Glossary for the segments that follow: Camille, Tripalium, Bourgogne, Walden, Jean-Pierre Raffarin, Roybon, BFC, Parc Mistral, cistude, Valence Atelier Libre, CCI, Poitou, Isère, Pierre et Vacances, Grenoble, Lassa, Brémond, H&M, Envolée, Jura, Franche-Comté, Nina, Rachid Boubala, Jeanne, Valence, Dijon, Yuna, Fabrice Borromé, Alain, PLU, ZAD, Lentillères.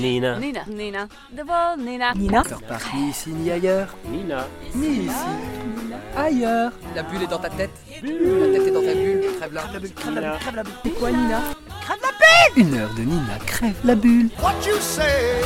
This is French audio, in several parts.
Nina. Nina. Nina. Devant Nina. Nina. Center Parcs. Ni ici ni ailleurs. Nina. Ni ici. Nina. Ailleurs. La bulle est dans ta tête. Bulle. La tête est dans ta bulle. Crève la bulle. Crève la bulle. Crève la bulle. C'est quoi Nina? Crève la bulle. Une heure de Nina crève la bulle. What you say?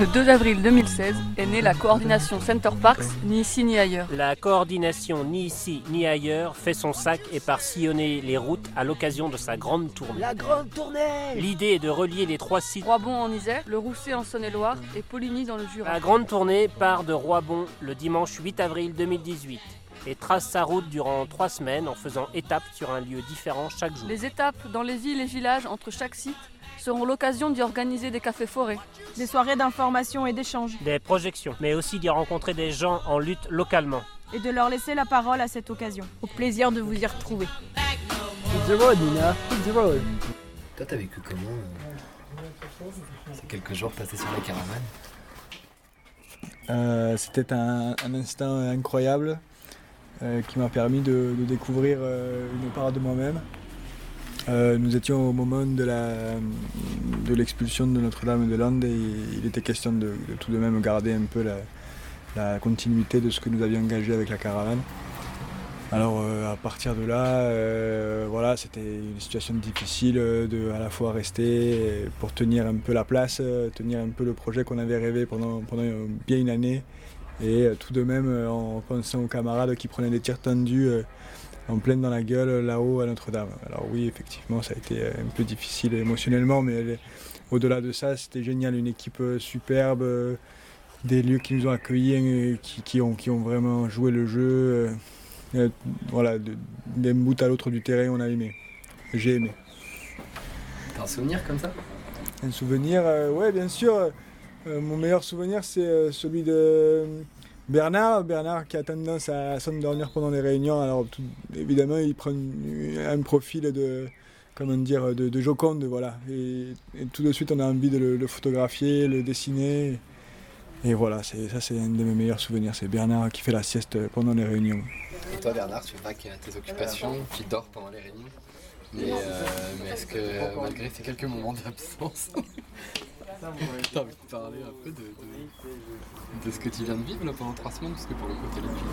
Le 2 avril 2016 est née la coordination Center Parcs, ni ici ni ailleurs. La coordination ni ici ni ailleurs fait son sac et part sillonner les routes à l'occasion de sa grande tournée. La grande tournée. L'idée est de relier les trois sites Roybon en Isère, le Rousset en Saône-et-Loire et Poligny dans le Jura. La grande tournée part de Roybon le dimanche 8 avril 2018. Et trace sa route durant 3 semaines en faisant étape sur un lieu différent chaque jour. Les étapes dans les villes et villages entre chaque site seront l'occasion d'y organiser des cafés forêts, des soirées d'information et d'échanges, des projections, mais aussi d'y rencontrer des gens en lutte localement. Et de leur laisser la parole à cette occasion. Au plaisir de vous y retrouver. It's the road, Nina. It's the road. Toi, t'as vécu comment ces quelques jours passés sur la caravane? C'était un instant incroyable. Qui m'a permis de découvrir une part de moi-même. Nous étions au moment de l'expulsion de Notre-Dame-de-Lande et il était question de tout de même garder un peu la continuité de ce que nous avions engagé avec la caravane. Alors à partir de là, voilà, c'était une situation difficile de à la fois rester pour tenir un peu la place, tenir un peu le projet qu'on avait rêvé pendant bien une année. Et tout de même, en pensant aux camarades qui prenaient des tirs tendus en pleine dans la gueule, là-haut à Notre-Dame. Alors oui, effectivement, ça a été un peu difficile émotionnellement, mais au-delà de ça, c'était génial. Une équipe superbe, des lieux qui nous ont accueillis, qui ont vraiment joué le jeu. Voilà, d'un bout à l'autre du terrain, on a aimé. J'ai aimé. T'as un souvenir comme ça? Un souvenir, ouais, bien sûr. Mon meilleur souvenir, c'est celui de Bernard qui a tendance à s'endormir pendant les réunions. Alors évidemment, il prend un profil de Joconde, voilà. Et tout de suite, on a envie de le photographier, le dessiner. Et voilà, c'est un de mes meilleurs souvenirs, c'est Bernard qui fait la sieste pendant les réunions. Et toi, Bernard, tu vaques tes occupations, tu dors pendant les réunions. Mais est-ce que malgré ces quelques moments d'absence, t'as envie de parler un peu de ce que tu viens de vivre là, pendant 3 semaines, parce que pour le coup t'es là depuis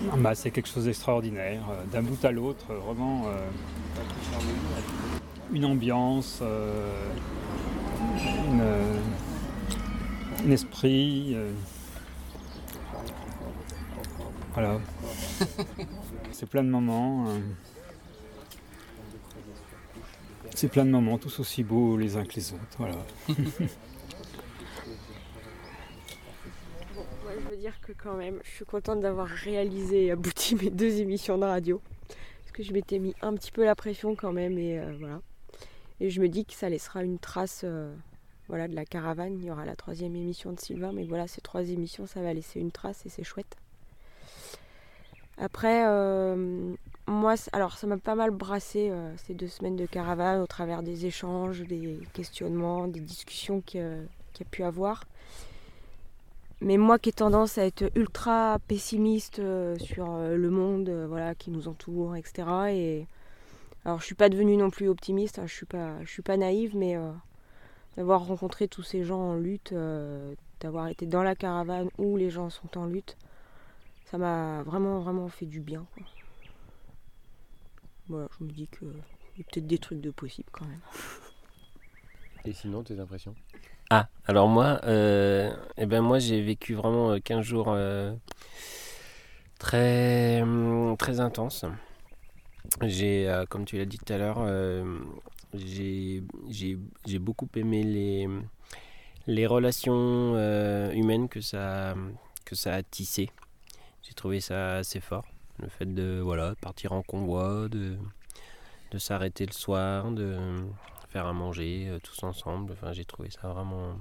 le début. Bah, c'est quelque chose d'extraordinaire, d'un bout à l'autre, vraiment une ambiance, un esprit. Voilà. C'est plein de moments. C'est plein de moments, tous aussi beaux les uns que les autres, voilà. Moi, je veux dire que quand même, je suis contente d'avoir réalisé et abouti mes 2 émissions de radio. Parce que je m'étais mis un petit peu la pression quand même, et voilà. Et je me dis que ça laissera une trace voilà, de la caravane. Il y aura la 3e émission de Sylvain, mais voilà, ces 3 émissions, ça va laisser une trace et c'est chouette. Après, moi, alors ça m'a pas mal brassé ces 2 semaines de caravane au travers des échanges, des questionnements, des discussions qu'il y a pu avoir. Mais moi qui ai tendance à être ultra pessimiste sur le monde voilà, qui nous entoure, etc. Et, alors je suis pas devenue non plus optimiste, hein, je suis pas naïve, mais d'avoir rencontré tous ces gens en lutte, d'avoir été dans la caravane où les gens sont en lutte, ça m'a vraiment, vraiment fait du bien, quoi. Voilà, je me dis qu'il y a peut-être des trucs de possible quand même. Et sinon, tes impressions? Ah, alors moi, moi j'ai vécu vraiment 15 jours très, très intenses. J'ai, comme tu l'as dit tout à l'heure, j'ai beaucoup aimé les relations humaines que ça a tissées. J'ai trouvé ça assez fort, le fait de partir en convoi, de s'arrêter le soir, de faire à manger tous ensemble. Enfin, j'ai trouvé ça vraiment,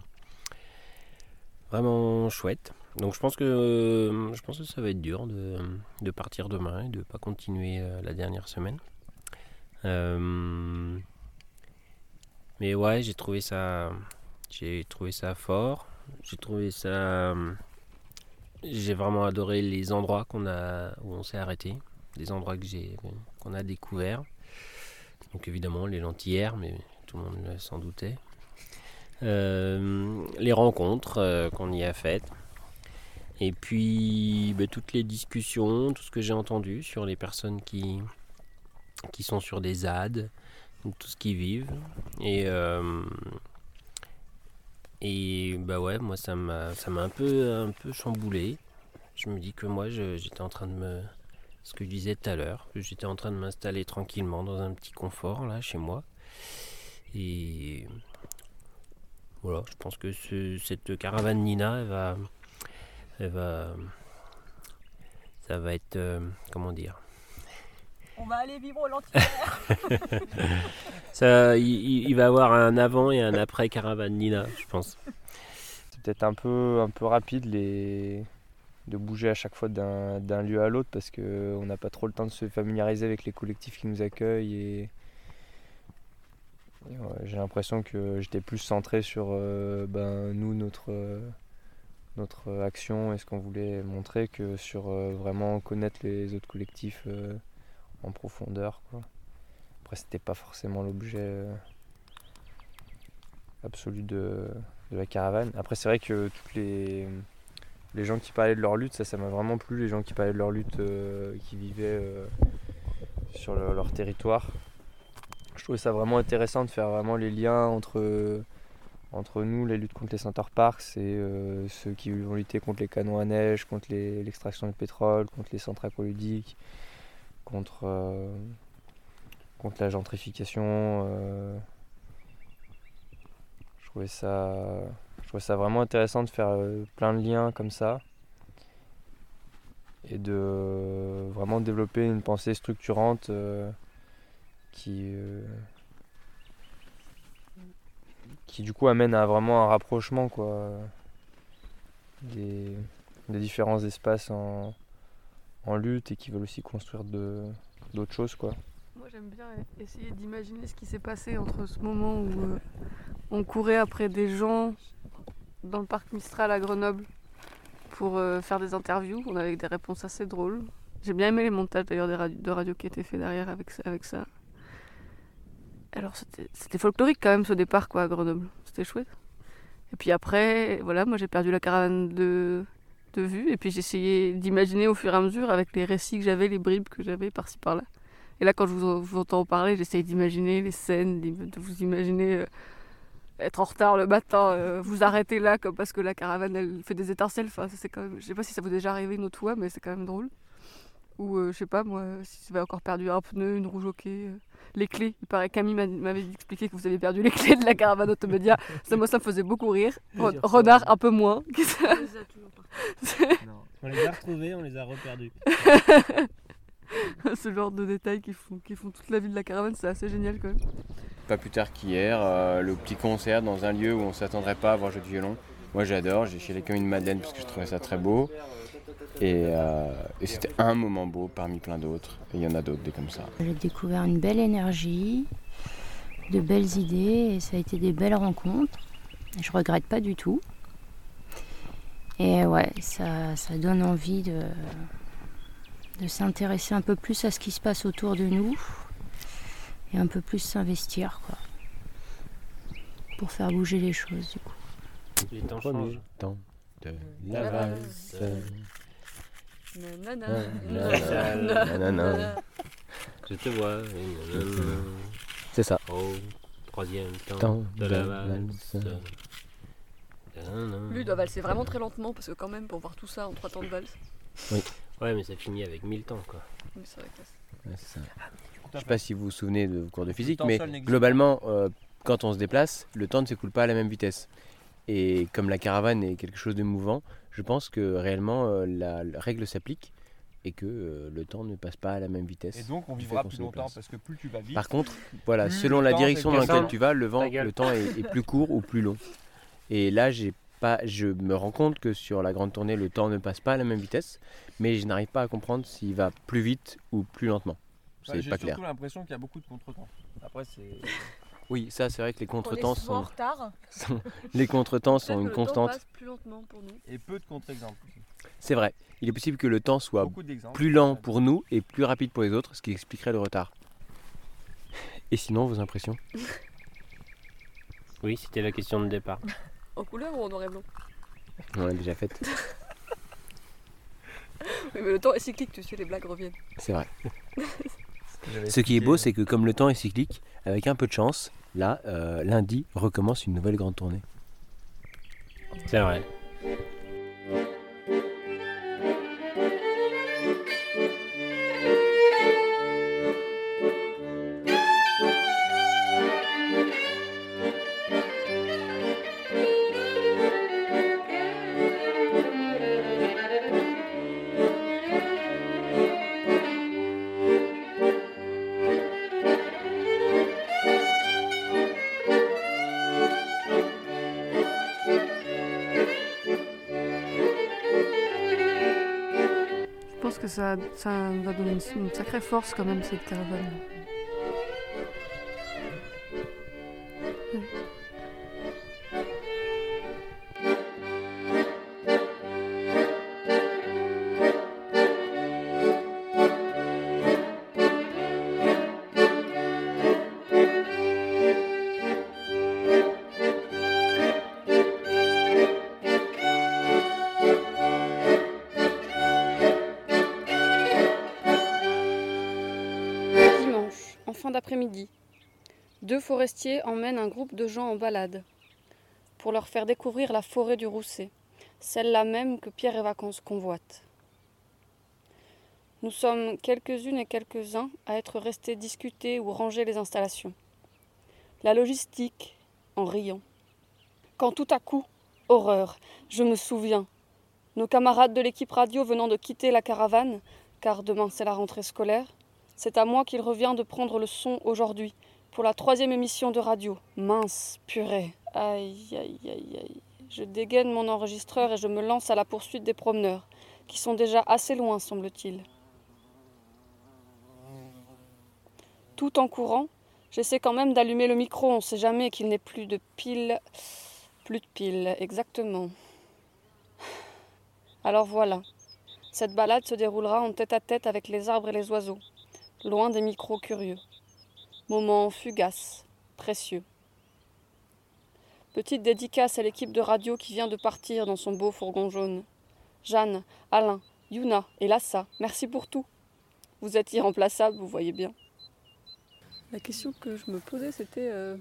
vraiment chouette. Donc je pense que ça va être dur de partir demain et de ne pas continuer la dernière semaine. Mais ouais, j'ai trouvé ça fort. J'ai vraiment adoré les endroits où on s'est arrêté, les endroits qu'on a découverts. Donc évidemment les Lentillères, mais tout le monde s'en doutait. les rencontres qu'on y a faites, et puis toutes les discussions, tout ce que j'ai entendu sur les personnes qui sont sur des ZAD, donc tout ce qu'ils vivent. Et ouais, moi ça m'a un peu chamboulé. Je me dis que moi j'étais en train de me... Ce que je disais tout à l'heure, que j'étais en train de m'installer tranquillement dans un petit confort là chez moi. Et voilà, je pense que cette caravane Nina, elle va ça va être comment dire, on va aller vivre au Lentillères. Ça, il va y avoir un avant et un après caravane Nina, je pense. C'est peut-être un peu rapide de bouger à chaque fois d'un lieu à l'autre, parce qu'on n'a pas trop le temps de se familiariser avec les collectifs qui nous accueillent. Et ouais, j'ai l'impression que j'étais plus centré sur nous, notre action et ce qu'on voulait montrer, que sur vraiment connaître les autres collectifs en profondeur, quoi. Après, c'était pas forcément l'objet absolu de la caravane. Après, c'est vrai que toutes les gens qui parlaient de leur lutte, ça m'a vraiment plu, les gens qui parlaient de leur lutte, qui vivaient sur leur territoire. Je trouvais ça vraiment intéressant de faire vraiment les liens entre nous, les luttes contre les Center Parcs, et ceux qui ont lutté contre les canons à neige, contre l'extraction du pétrole, contre les centres aqualudiques, contre la gentrification. Je trouvais ça vraiment intéressant de faire plein de liens comme ça, et de vraiment développer une pensée structurante qui du coup amène à vraiment un rapprochement, quoi, des différents espaces en lutte, et qui veulent aussi construire d'autres choses, quoi. Moi, j'aime bien essayer d'imaginer ce qui s'est passé entre ce moment où on courait après des gens dans le parc Mistral à Grenoble pour faire des interviews. On avait des réponses assez drôles. J'ai bien aimé les montages d'ailleurs de radio qui étaient faits derrière avec ça. Alors c'était folklorique quand même, ce départ, quoi, à Grenoble. C'était chouette. Et puis après, voilà, moi j'ai perdu la caravane de vue, et puis j'essayais d'imaginer au fur et à mesure, avec les récits que j'avais, les bribes que j'avais par-ci par-là. Et là, quand je vous entends parler, j'essaye d'imaginer les scènes, de vous imaginer être en retard le matin, vous arrêter là comme parce que la caravane elle fait des étincelles. Enfin, c'est quand même, je sais pas si ça vous est déjà arrivé une autre fois, mais c'est quand même drôle. Ou je sais pas moi, si vous avez encore perdu un pneu, une roue jockey, les clés. Il paraît, Camille m'avait expliqué que vous aviez perdu les clés de la caravane Automédia. Moi, ça me faisait beaucoup rire. Renard, un peu moins. On les a retrouvés, on les a reperdus. Ce genre de détails qui font toute la vie de la caravane, c'est assez génial quand même. Pas plus tard qu'hier, le petit concert dans un lieu où on s'attendrait pas à voir jouer du violon. Moi j'adore, j'ai chialé comme une madeleine parce que je trouvais ça très beau. Et c'était un moment beau parmi plein d'autres, et il y en a d'autres des comme ça. J'ai découvert une belle énergie, de belles idées, et ça a été des belles rencontres. Je regrette pas du tout. Et ouais, ça donne envie de s'intéresser un peu plus à ce qui se passe autour de nous, et un peu plus s'investir, quoi, pour faire bouger les choses, du coup. Les temps changent. Temps de Navas. Nanana. Je te vois. C'est ça. Au troisième temps de la valse. Lui doit valser vraiment très lentement, parce que quand même, pour voir tout ça en 3 temps de valse. Oui. Ouais, mais ça finit avec 1000 temps, quoi. Mais c'est vrai que c'est ça. Je sais pas si vous vous souvenez de cours de physique, mais globalement, quand on se déplace, le temps ne s'écoule pas à la même vitesse. Et comme la caravane est quelque chose de mouvant, je pense que réellement la règle s'applique, et que le temps ne passe pas à la même vitesse. Et donc on vivra plus longtemps, parce que plus tu vas vite. Par contre, voilà, selon la direction dans laquelle tu vas, le temps est plus court ou plus long. Et là, je me rends compte que sur la grande tournée, le temps ne passe pas à la même vitesse, mais je n'arrive pas à comprendre s'il va plus vite ou plus lentement. C'est pas clair. J'ai surtout l'impression qu'il y a beaucoup de contretemps. Après, c'est... Oui, ça, c'est vrai que les contretemps sont en retard. Les contretemps sont une constante. Le temps passe plus lentement pour nous. Et peu de contre-exemples. C'est vrai. Il est possible que le temps soit plus lent pour nous et plus rapide pour les autres, ce qui expliquerait le retard. Et sinon, vos impressions? Oui, c'était la question de départ. En couleur ou en noir et blanc? On l'a déjà faite. Oui, mais le temps est cyclique, tu sais, les blagues reviennent. C'est vrai. Ce qui est beau, c'est que comme le temps est cyclique, avec un peu de chance, là, lundi, recommence une nouvelle grande tournée. C'est vrai. Ça va donner une sacrée force quand même, cette caravane. Après-midi. 2 forestiers emmènent un groupe de gens en balade pour leur faire découvrir la forêt du Rousset, celle-là même que Pierre et Vacances convoitent. Nous sommes quelques-unes et quelques-uns à être restés discuter ou ranger les installations. La logistique, en riant. Quand tout à coup, horreur, je me souviens. Nos camarades de l'équipe radio venant de quitter la caravane, car demain c'est la rentrée scolaire, c'est à moi qu'il revient de prendre le son aujourd'hui, pour la 3e émission de radio. Mince, purée. Aïe, aïe, aïe, aïe. Je dégaine mon enregistreur et je me lance à la poursuite des promeneurs, qui sont déjà assez loin, semble-t-il. Tout en courant, j'essaie quand même d'allumer le micro, on sait jamais qu'il n'ait plus de pile. Plus de pile, exactement. Alors voilà. Cette balade se déroulera en tête-à-tête avec les arbres et les oiseaux. Loin des micros curieux. Moment fugace, précieux. Petite dédicace à l'équipe de radio qui vient de partir dans son beau fourgon jaune. Jeanne, Alain, Yuna et Lassa, merci pour tout. Vous êtes irremplaçables, vous voyez bien. La question que je me posais, c'était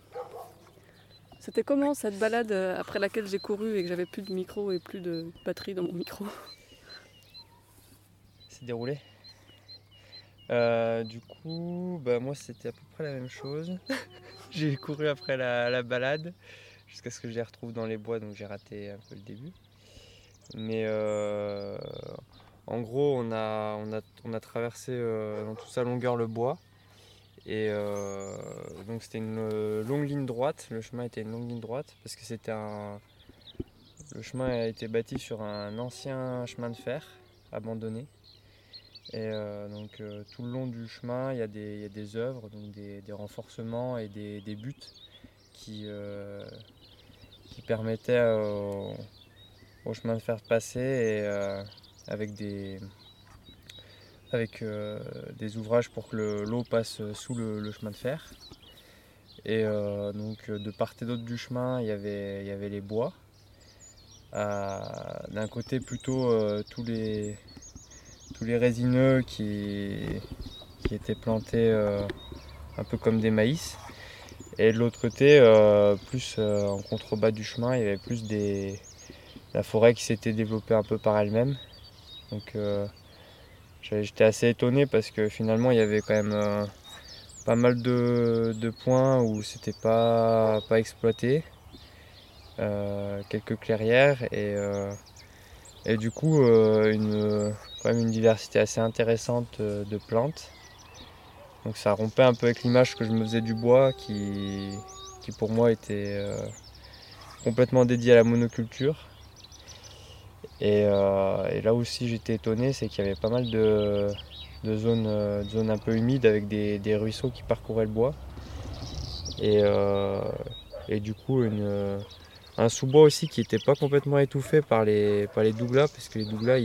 comment cette balade après laquelle j'ai couru et que j'avais plus de micro et plus de batterie dans mon micro s'est déroulée? Du coup, bah moi c'était à peu près la même chose. J'ai couru après la balade jusqu'à ce que je les retrouve dans les bois, donc j'ai raté un peu le début. Mais en gros, on a traversé dans toute sa longueur le bois. Et donc c'était une longue ligne droite. Le chemin était une longue ligne droite parce que le chemin a été bâti sur un ancien chemin de fer abandonné. Et donc tout le long du chemin, il y a des œuvres, donc des renforcements et des buts qui permettaient au chemin de fer de passer et, avec des ouvrages pour que l'eau passe sous le chemin de fer. Et donc de part et d'autre du chemin, il y avait les bois. D'un côté plutôt tous les résineux qui étaient plantés un peu comme des maïs. Et de l'autre côté, plus en contrebas du chemin, il y avait plus la forêt qui s'était développée un peu par elle-même. Donc j'étais assez étonné parce que finalement, il y avait quand même pas mal de points où c'était pas exploité. Quelques clairières et du coup, quand même une diversité assez intéressante de plantes. Donc ça rompait un peu avec l'image que je me faisais du bois qui pour moi était complètement dédié à la monoculture. Et là aussi j'étais étonné, c'est qu'il y avait pas mal de zones un peu humides avec des ruisseaux qui parcouraient le bois. Et du coup un sous-bois aussi qui n'était pas complètement étouffé par les douglas, parce que les douglas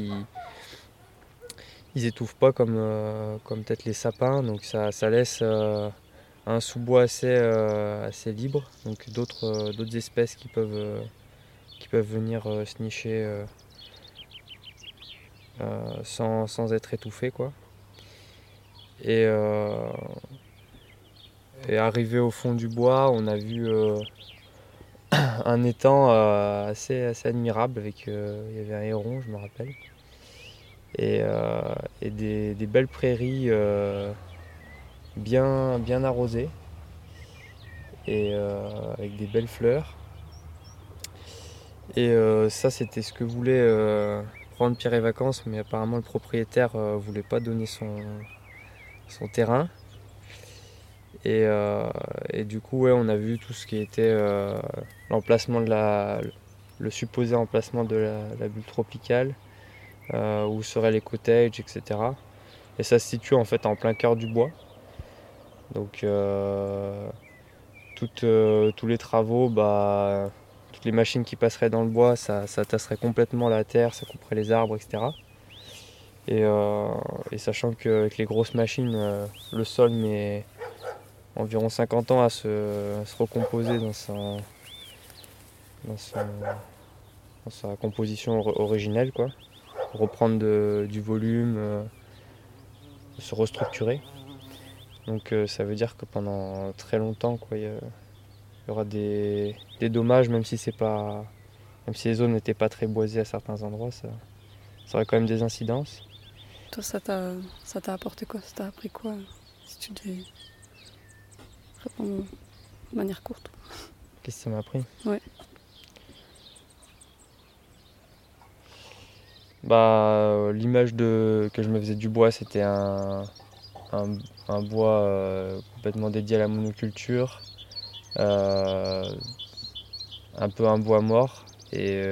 ils étouffent pas comme peut-être les sapins, donc ça laisse un sous-bois assez libre, donc d'autres espèces qui peuvent venir se nicher sans être étouffées, quoi. Et arrivé au fond du bois, on a vu un étang assez admirable avec il y avait un héron, je me rappelle, et des belles prairies bien arrosées et avec des belles fleurs. Et ça, c'était ce que voulait prendre Pierre et Vacances, mais apparemment le propriétaire voulait pas donner son terrain. Et du coup, ouais, on a vu tout ce qui était l'emplacement de le supposé emplacement de la bulle tropicale, où seraient les cottages, etc. Et ça se situe en fait en plein cœur du bois. Donc tous les travaux, toutes les machines qui passeraient dans le bois, ça tasserait complètement la terre, ça couperait les arbres, etc. Et sachant qu'avec les grosses machines, le sol met environ 50 ans à se recomposer dans sa composition originelle, quoi. Reprendre du volume, se restructurer. Donc ça veut dire que pendant très longtemps, quoi, il y aura des dommages, même si les zones n'étaient pas très boisées à certains endroits, ça aurait quand même des incidences. Toi, ça t'a apporté quoi? Ça t'a appris quoi? Si tu devais répondre de manière courte. Qu'est-ce que ça m'a appris? Ouais. L'image que je me faisais du bois, c'était un bois complètement dédié à la monoculture, un peu un bois mort, et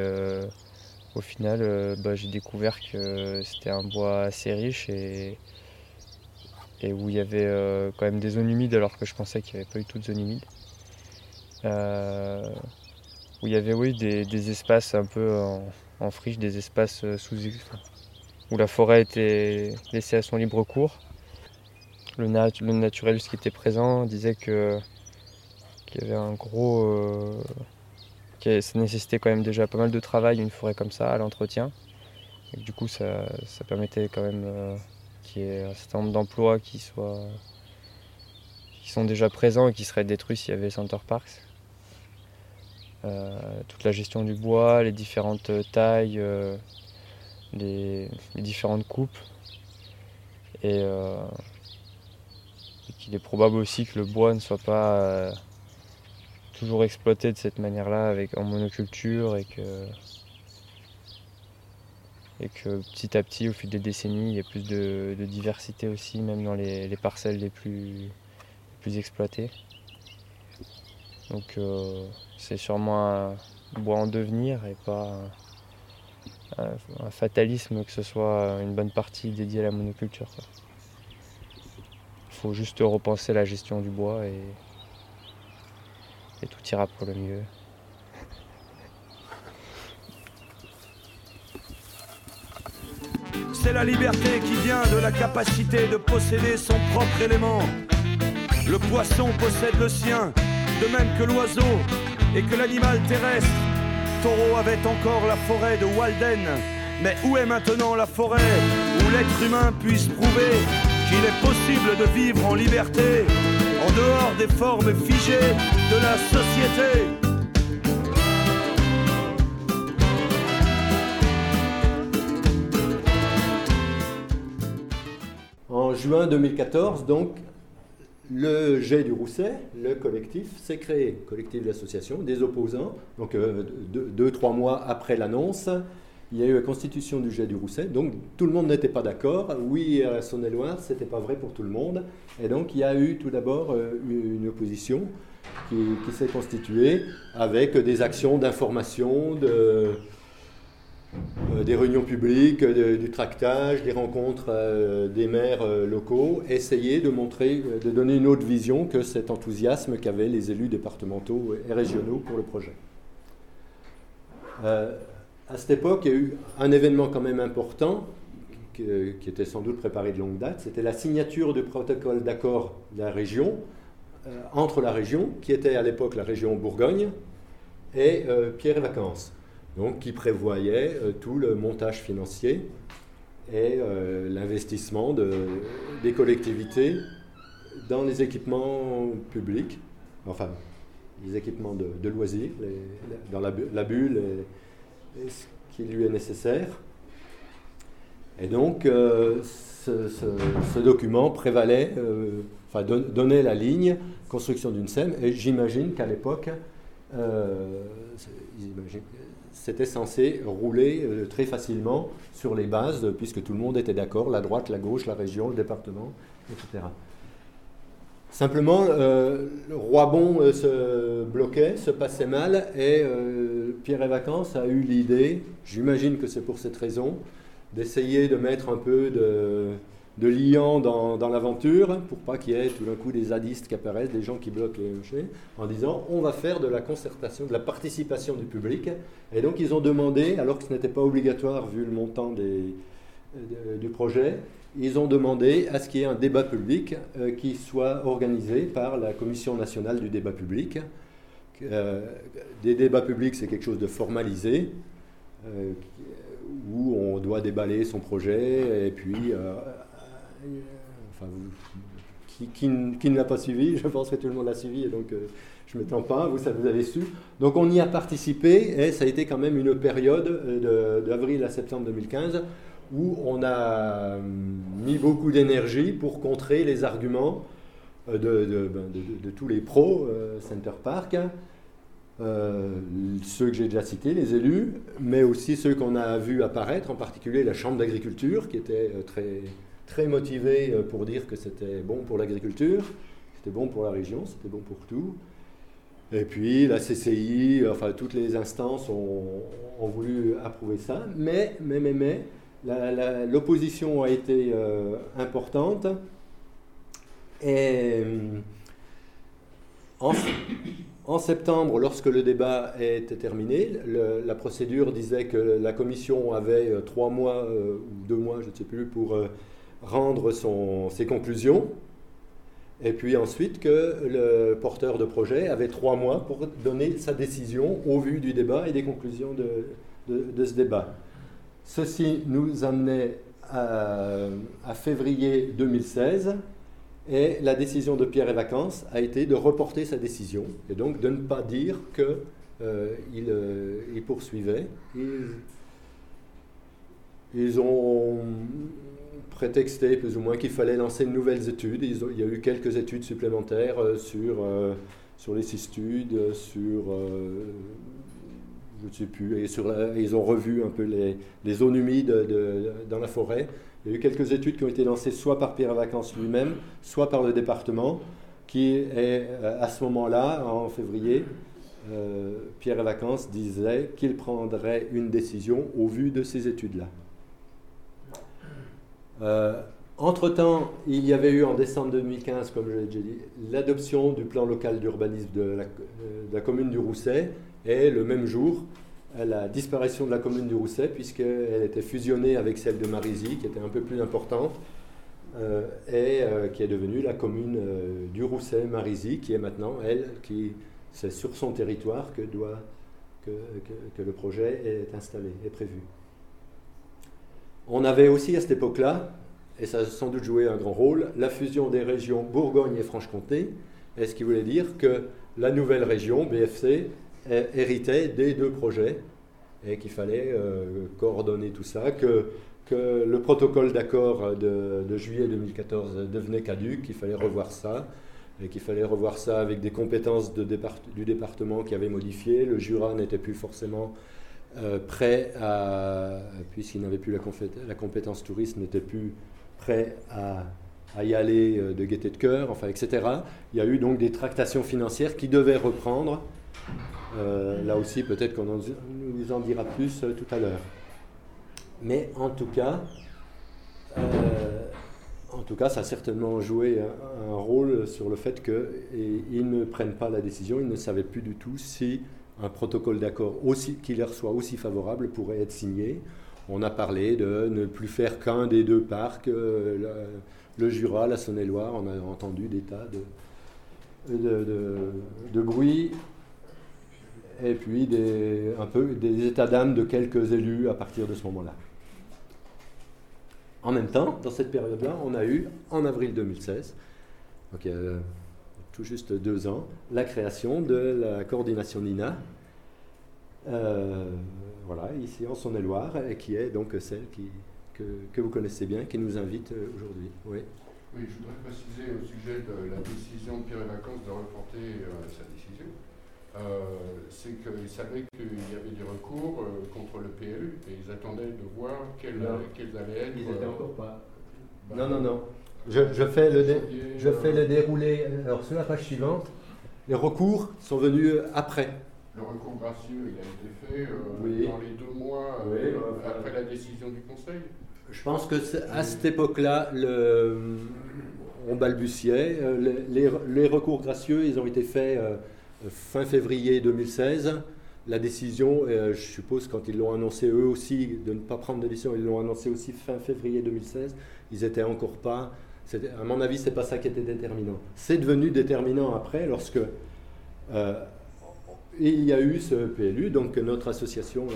au final j'ai découvert que c'était un bois assez riche et où il y avait quand même des zones humides, alors que je pensais qu'il n'y avait pas eu toute zone humide, où il y avait des espaces un peu en friche, des espaces où la forêt était laissée à son libre cours. Le naturaliste qui était présent disait qu'il y avait un gros... ça nécessitait quand même déjà pas mal de travail, une forêt comme ça, à l'entretien. Et du coup, ça permettait quand même qu'il y ait un certain nombre d'emplois qui sont déjà présents et qui seraient détruits s'il y avait Center Parcs. Toute la gestion du bois, les différentes tailles, les différentes coupes. Et qu'il est probable aussi que le bois ne soit pas toujours exploité de cette manière-là, en monoculture, et que petit à petit, au fil des décennies, il y a plus de diversité aussi, même dans les parcelles les plus exploitées. Donc c'est sûrement un bois en devenir et pas un fatalisme que ce soit une bonne partie dédiée à la monoculture, quoi. Faut juste repenser la gestion du bois et tout ira pour le mieux. C'est la liberté qui vient de la capacité de posséder son propre élément. Le poisson possède le sien, de même que l'oiseau et que l'animal terrestre. Taureau avait encore la forêt de Walden, mais où est maintenant la forêt où l'être humain puisse prouver qu'il est possible de vivre en liberté, en dehors des formes figées de la société. En juin 2014, donc, le G du Rousset, le collectif, s'est créé. Collectif d'associations, des opposants. Donc, 2-3 mois après l'annonce, il y a eu la constitution du G du Rousset, donc tout le monde n'était pas d'accord. Oui, à Saône-et-Loire, ce n'était pas vrai pour tout le monde. Et donc, il y a eu tout d'abord une opposition qui s'est constituée avec des actions d'information, des réunions publiques, du tractage, des rencontres des maires locaux, essayer de montrer, de donner une autre vision que cet enthousiasme qu'avaient les élus départementaux et régionaux pour le projet. À cette époque, il y a eu un événement quand même important qui était sans doute préparé de longue date. C'était la signature du protocole d'accord de la région entre la région, qui était à l'époque la région Bourgogne, et Pierre et Vacances, donc qui prévoyait tout le montage financier et l'investissement des collectivités dans les équipements publics, enfin les équipements de loisirs, dans la bulle et ce qui lui est nécessaire. Et donc ce document prévalait, donnait la ligne construction d'une SEM, et j'imagine qu'à l'époque c'était censé rouler très facilement sur les bases, puisque tout le monde était d'accord, la droite, la gauche, la région, le département, etc. Simplement, Roybon se bloquait, se passait mal, et Pierre et Vacances a eu l'idée, j'imagine que c'est pour cette raison, d'essayer de mettre un peu de liant dans l'aventure, pour pas qu'il y ait tout d'un coup des zadistes qui apparaissent, des gens qui bloquent les marchés, en disant on va faire de la concertation, de la participation du public. Et donc ils ont demandé, alors que ce n'était pas obligatoire vu le montant du projet, ils ont demandé à ce qu'il y ait un débat public qui soit organisé par la Commission nationale du débat public. Des débats publics, c'est quelque chose de formalisé, où on doit déballer son projet, et puis qui ne l'a pas suivi, je pense que tout le monde l'a suivi, et donc je ne m'étends pas, vous avez su. Donc on y a participé, et ça a été quand même une période d'avril à septembre 2015 où on a mis beaucoup d'énergie pour contrer les arguments de tous les pros Center Parcs. Ceux que j'ai déjà cités, les élus, mais aussi ceux qu'on a vu apparaître, en particulier la Chambre d'agriculture, qui était très, très motivée pour dire que c'était bon pour l'agriculture, c'était bon pour la région, c'était bon pour tout. Et puis la CCI, toutes les instances ont voulu approuver ça, mais l'opposition a été importante. Et en septembre, lorsque le débat était terminé, la procédure disait que la commission avait 3 mois ou 2 mois, je ne sais plus, pour rendre ses conclusions. Et puis ensuite que le porteur de projet avait 3 mois pour donner sa décision au vu du débat et des conclusions de ce débat. Ceci nous amenait à février 2016. Et la décision de Pierre et Vacances a été de reporter sa décision, et donc de ne pas dire qu'il poursuivait. Ils ont prétexté plus ou moins qu'il fallait lancer de nouvelles études. Il y a eu quelques études supplémentaires sur les cistudes, je ne sais plus, et ils ont revu un peu les zones humides dans la forêt. Il y a eu quelques études qui ont été lancées soit par Pierre et Vacances lui-même, soit par le département, qui est à ce moment-là, en février, Pierre et Vacances disait qu'il prendrait une décision au vu de ces études-là. Entre-temps, il y avait eu en décembre 2015, comme je l'ai déjà dit, l'adoption du plan local d'urbanisme de la commune du Rousset, et le même jour, la disparition de la commune du Rousset, puisqu'elle était fusionnée avec celle de Marizy, qui était un peu plus importante, et qui est devenue la commune du Rousset-Marizy, qui est maintenant, c'est sur son territoire que le projet est installé, est prévu. On avait aussi à cette époque-là, et ça a sans doute joué un grand rôle, la fusion des régions Bourgogne et Franche-Comté, et ce qui voulait dire que la nouvelle région, BFC, héritait des 2 projets, et qu'il fallait coordonner tout ça, que le protocole d'accord de juillet 2014 devenait caduc, qu'il fallait revoir ça, et qu'il fallait revoir ça avec des compétences du département qui avaient modifié. Le Jura n'était plus forcément puisqu'il n'avait plus la compétence tourisme, n'était plus prêt à y aller de gaieté de cœur, etc. Il y a eu donc des tractations financières qui devaient reprendre. Là aussi, peut-être qu'on nous en dira plus tout à l'heure. Mais en tout cas, ça a certainement joué un rôle sur le fait qu'ils ne prennent pas la décision. Ils ne savaient plus du tout si un protocole d'accord qui leur soit aussi favorable pourrait être signé. On a parlé de ne plus faire qu'un des 2 parcs, le Jura, la Saône-et-Loire. On a entendu des tas de bruit et puis des états d'âme de quelques élus à partir de ce moment-là. En même temps, dans cette période-là, on a eu, en avril 2016, donc tout juste 2 ans, la création de la coordination Nina, ici en Saône-et-Loire, et qui est donc celle que vous connaissez bien, qui nous invite aujourd'hui. Oui, je voudrais préciser au sujet de la décision de Pierre et Vacances de reporter sa décision. C'est qu'ils savaient qu'il y avait des recours contre le PLU et ils attendaient de voir quels allaient être. Ils n'étaient encore pas. Non. Je fais le déroulé. Alors, sur la page suivante, les recours sont venus après. Le recours gracieux, il a été fait dans les 2 mois après la décision du Conseil. Je pense que à cette époque-là, on balbutiait. Les recours gracieux, ils ont été faits fin février 2016. La décision, je suppose, quand ils l'ont annoncé eux aussi, de ne pas prendre de décision, ils l'ont annoncé aussi fin février 2016. Ils n'étaient encore pas... À mon avis, ce n'est pas ça qui était déterminant. C'est devenu déterminant après, lorsque... il y a eu ce PLU, donc notre association,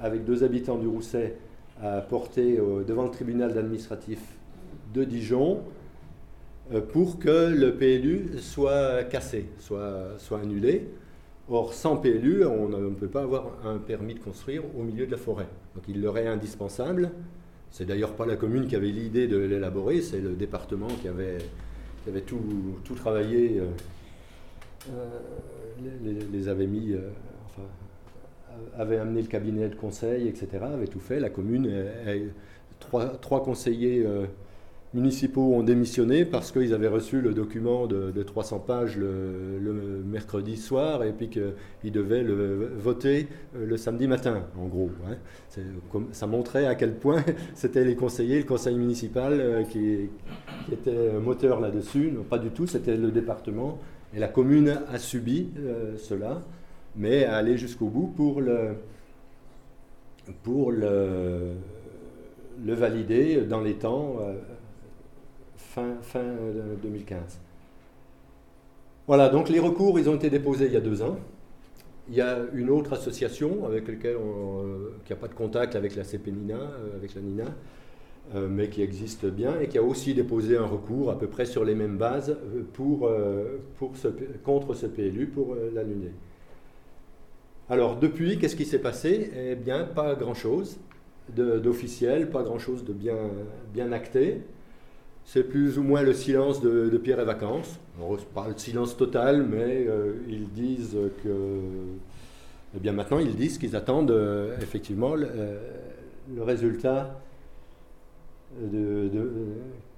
avec 2 habitants du Rousset, a porté devant le tribunal administratif de Dijon pour que le PLU soit cassé, soit annulé. Or, sans PLU, on ne peut pas avoir un permis de construire au milieu de la forêt. Donc, il leur est indispensable. C'est d'ailleurs pas la commune qui avait l'idée de l'élaborer, c'est le département qui avait tout travaillé. Les avait mis, avait amené le cabinet de conseil, etc., avait tout fait. La commune, trois conseillers municipaux ont démissionné parce qu'ils avaient reçu le document de 300 pages le mercredi soir et puis qu'ils devaient le voter le samedi matin, en gros. Hein. Ça montrait à quel point c'était les conseillers, le conseil municipal qui était moteur là-dessus. Non, pas du tout, c'était le département. Et la commune a subi cela, mais a allé jusqu'au bout pour le valider dans les temps fin 2015. Voilà, donc les recours, ils ont été déposés il y a 2 ans. Il y a une autre association avec laquelle qui n'a pas de contact avec la CP Nina, avec la Nina, mais qui existe bien et qui a aussi déposé un recours à peu près sur les mêmes bases contre ce PLU pour l'annuler. Alors depuis, qu'est-ce qui s'est passé? Eh bien, pas grand-chose d'officiel, pas grand-chose de bien acté. C'est plus ou moins le silence de Pierre et Vacances. Alors, pas le silence total, mais ils disent que... Eh bien, maintenant, ils disent qu'ils attendent effectivement le résultat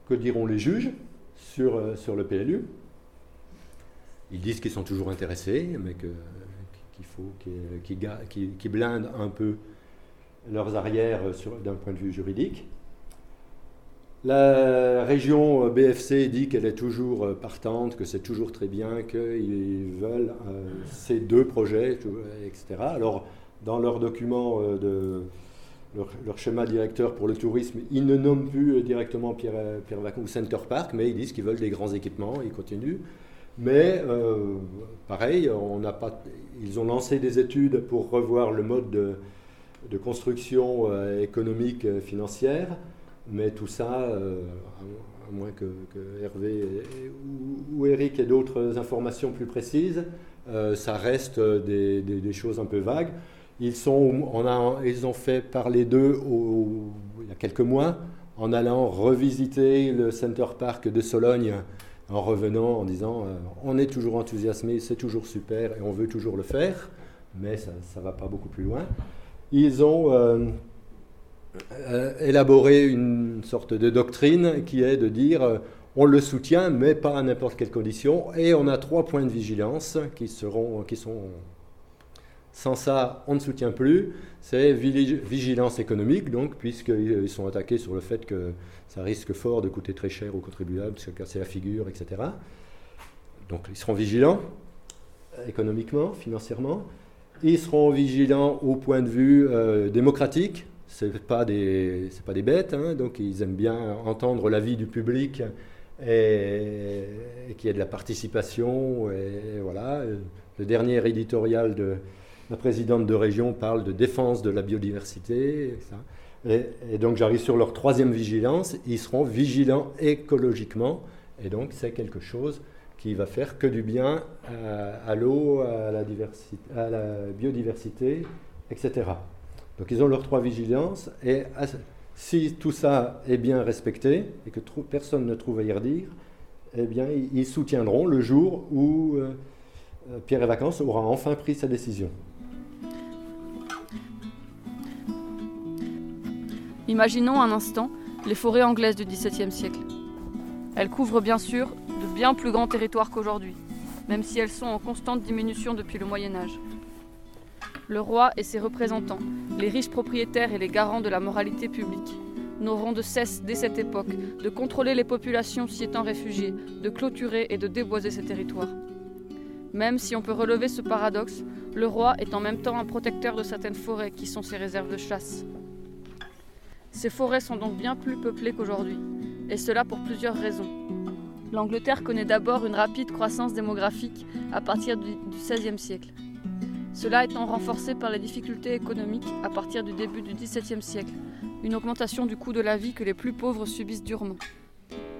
que diront les juges sur le PLU. Ils disent qu'ils sont toujours intéressés, mais qu'il faut qu'ils blindent un peu leurs arrières d'un point de vue juridique. La région BFC dit qu'elle est toujours partante, que c'est toujours très bien, qu'ils veulent ces 2 projets, etc. Alors, dans leur document leur schéma directeur pour le tourisme, ils ne nomment plus directement Pierre Vacances ou Center Parcs, mais ils disent qu'ils veulent des grands équipements, ils continuent. Mais pareil, ils ont lancé des études pour revoir le mode de construction économique, financière, mais tout ça, à moins que Hervé ou Eric aient d'autres informations plus précises, ça reste des choses un peu vagues. Ils ont fait parler d'eux il y a quelques mois en allant revisiter le Center Parcs de Sologne, en revenant en disant on est toujours enthousiasmé, c'est toujours super et on veut toujours le faire, mais ça ne va pas beaucoup plus loin. Ils ont élaboré une sorte de doctrine qui est de dire on le soutient mais pas à n'importe quelle condition et on a 3 points de vigilance qui sont... Sans ça, on ne soutient plus. C'est vigilance économique, donc, puisqu'ils sont attaqués sur le fait que ça risque fort de coûter très cher aux contribuables, se casser la figure, etc. Donc, ils seront vigilants économiquement, financièrement. Ils seront vigilants au point de vue démocratique. Ce n'est pas des bêtes, hein. Donc ils aiment bien entendre l'avis du public et qu'il y ait de la participation. Et voilà, le dernier éditorial de la présidente de région parle de défense de la biodiversité. Et ça. Et donc j'arrive sur leur troisième vigilance, ils seront vigilants écologiquement, et donc c'est quelque chose qui va faire que du bien à l'eau, à la biodiversité, etc. Donc ils ont leurs trois vigilances, et si tout ça est bien respecté, et que personne ne trouve à y redire, eh bien ils soutiendront le jour où Pierre et Vacances aura enfin pris sa décision. Imaginons un instant les forêts anglaises du XVIIe siècle. Elles couvrent bien sûr de bien plus grands territoires qu'aujourd'hui, même si elles sont en constante diminution depuis le Moyen-Âge. Le roi et ses représentants, les riches propriétaires et les garants de la moralité publique, n'auront de cesse dès cette époque de contrôler les populations s'y étant réfugiées, de clôturer et de déboiser ces territoires. Même si on peut relever ce paradoxe, le roi est en même temps un protecteur de certaines forêts qui sont ses réserves de chasse. Ces forêts sont donc bien plus peuplées qu'aujourd'hui, et cela pour plusieurs raisons. L'Angleterre connaît d'abord une rapide croissance démographique à partir du XVIe siècle. Cela étant renforcé par les difficultés économiques à partir du début du XVIIe siècle, une augmentation du coût de la vie que les plus pauvres subissent durement.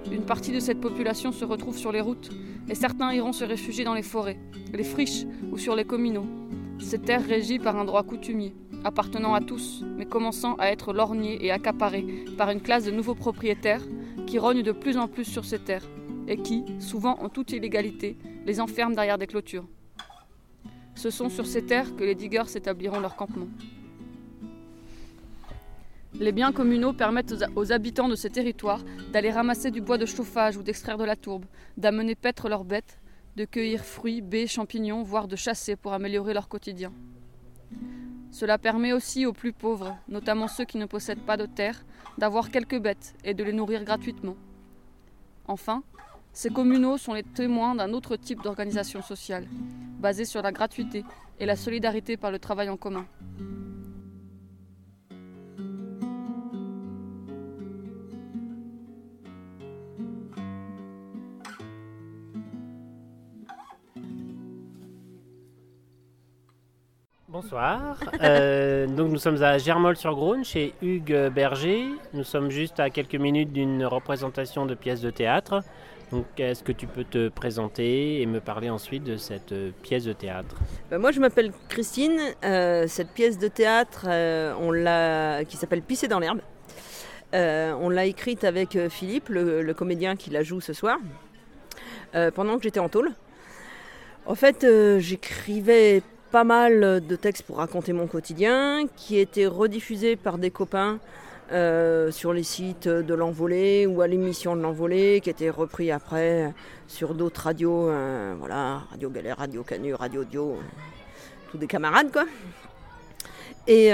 Une partie de cette population se retrouve sur les routes, et certains iront se réfugier dans les forêts, les friches ou sur les communaux. Ces terres régies par un droit coutumier, appartenant à tous, mais commençant à être lorgné et accaparé par une classe de nouveaux propriétaires qui rognent de plus en plus sur ces terres et qui, souvent en toute illégalité, les enferment derrière des clôtures. Ce sont sur ces terres que les digueurs s'établiront leur campement. Les biens communaux permettent aux habitants de ces territoires d'aller ramasser du bois de chauffage ou d'extraire de la tourbe, d'amener paître leurs bêtes, de cueillir fruits, baies, champignons, voire de chasser pour améliorer leur quotidien. Cela permet aussi aux plus pauvres, notamment ceux qui ne possèdent pas de terre, d'avoir quelques bêtes et de les nourrir gratuitement. Enfin, ces communaux sont les témoins d'un autre type d'organisation sociale, basée sur la gratuité et la solidarité par le travail en commun. Bonsoir, donc nous sommes à Germolles-sur-Grosne chez Hugues Berger. Nous sommes juste à quelques minutes d'une représentation de pièces de théâtre. Donc est-ce que tu peux te présenter et me parler ensuite de cette pièce de théâtre ? Moi je m'appelle Christine. Cette pièce de théâtre qui s'appelle Pisser dans l'herbe. On l'a écrite avec Philippe, le comédien qui la joue ce soir, pendant que j'étais en tôle. En fait j'écrivais pas mal de textes pour raconter mon quotidien qui étaient rediffusés par des copains sur les sites de l'Envolée ou à l'émission de l'Envolée qui étaient repris après sur d'autres radios, voilà, Radio Galère, Radio Canu, Radio Dio, tous des camarades quoi. Et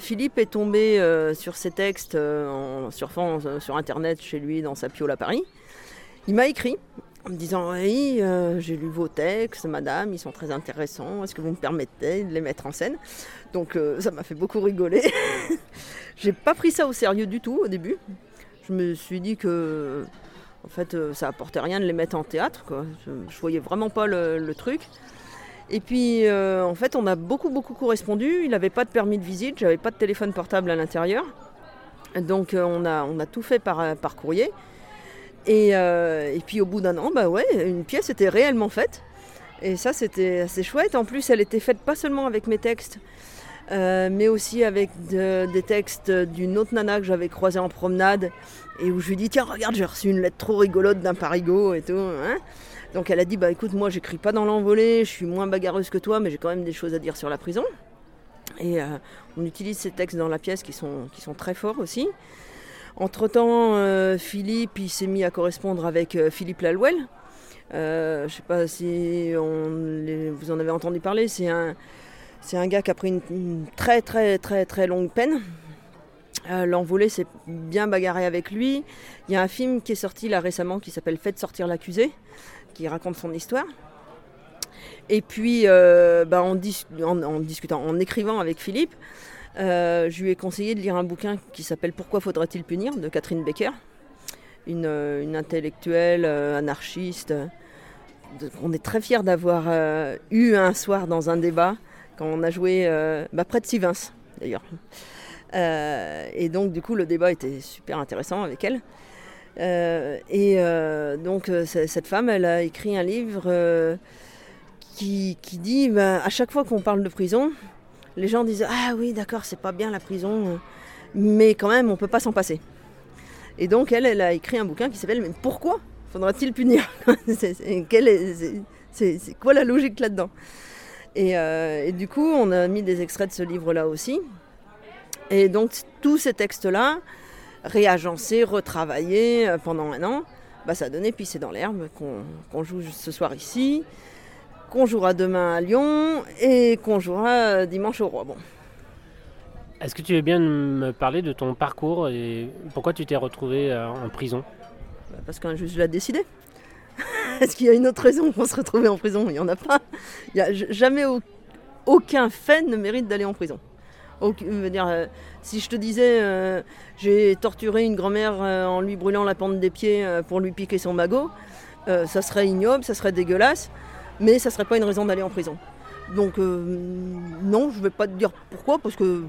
Philippe est tombé sur ces textes en surfant sur internet chez lui dans sa piole à Paris. Il m'a écrit en me disant « Oui, j'ai lu vos textes, madame, ils sont très intéressants, est-ce que vous me permettez de les mettre en scène ?» Donc ça m'a fait beaucoup rigoler. J'ai pas pris ça au sérieux du tout au début. Je me suis dit que en fait, ça apportait rien de les mettre en théâtre, quoi. Je voyais vraiment pas le truc. Et puis en fait, on a beaucoup correspondu. Il n'avait pas de permis de visite, j'avais pas de téléphone portable à l'intérieur. Donc on a tout fait par courrier. Et puis au bout d'un an, une pièce était réellement faite. Et ça, c'était assez chouette. En plus, elle était faite pas seulement avec mes textes, mais aussi avec des textes d'une autre nana que j'avais croisée en promenade et où je lui dis « Tiens, regarde, j'ai reçu une lettre trop rigolote d'un parigot et tout. Hein » Donc elle a dit « Bah écoute, moi, j'écris pas dans l'envolée, je suis moins bagarreuse que toi, mais j'ai quand même des choses à dire sur la prison. » Et on utilise ces textes dans la pièce qui sont très forts aussi. Entre-temps, Philippe il s'est mis à correspondre avec Philippe Lalouel. Je ne sais pas si vous en avez entendu parler. C'est un gars qui a pris une très très très très longue peine. L'envolée s'est bien bagarré avec lui. Il y a un film qui est sorti là récemment qui s'appelle « Faites sortir l'accusé » qui raconte son histoire. Et puis, en écrivant avec Philippe, je lui ai conseillé de lire un bouquin qui s'appelle « Pourquoi faudrait-il punir ?» de Catherine Becker. une intellectuelle, anarchiste. On est très fiers d'avoir eu un soir dans un débat quand on a joué près de Sylvain, d'ailleurs. Et donc, du coup, le débat était super intéressant avec elle. Donc, cette femme, elle a écrit un livre qui dit à chaque fois qu'on parle de prison, les gens disent « Ah oui, d'accord, c'est pas bien la prison, mais quand même, on peut pas s'en passer. » Et donc, elle a écrit un bouquin qui s'appelle « Mais pourquoi faudra-t-il punir ?» c'est quoi la logique là-dedans ? Et du coup, on a mis des extraits de ce livre-là aussi. Et donc, tous ces textes-là, réagencés, retravaillés pendant un an, ça a donné « Pisser dans l'herbe » qu'on joue ce soir ici, qu'on jouera demain à Lyon et qu'on jouera dimanche au Roybon. Est-ce que tu veux bien me parler de ton parcours et pourquoi tu t'es retrouvée en prison ? Parce qu'un juge l'a décidé. Est-ce qu'il y a une autre raison pour se retrouver en prison ? Il n'y en a pas. Jamais aucun fait ne mérite d'aller en prison. Si je te disais j'ai torturé une grand-mère en lui brûlant la pente des pieds pour lui piquer son magot, ça serait ignoble, ça serait dégueulasse, mais ça ne serait pas une raison d'aller en prison. Donc non, je ne vais pas te dire pourquoi, parce que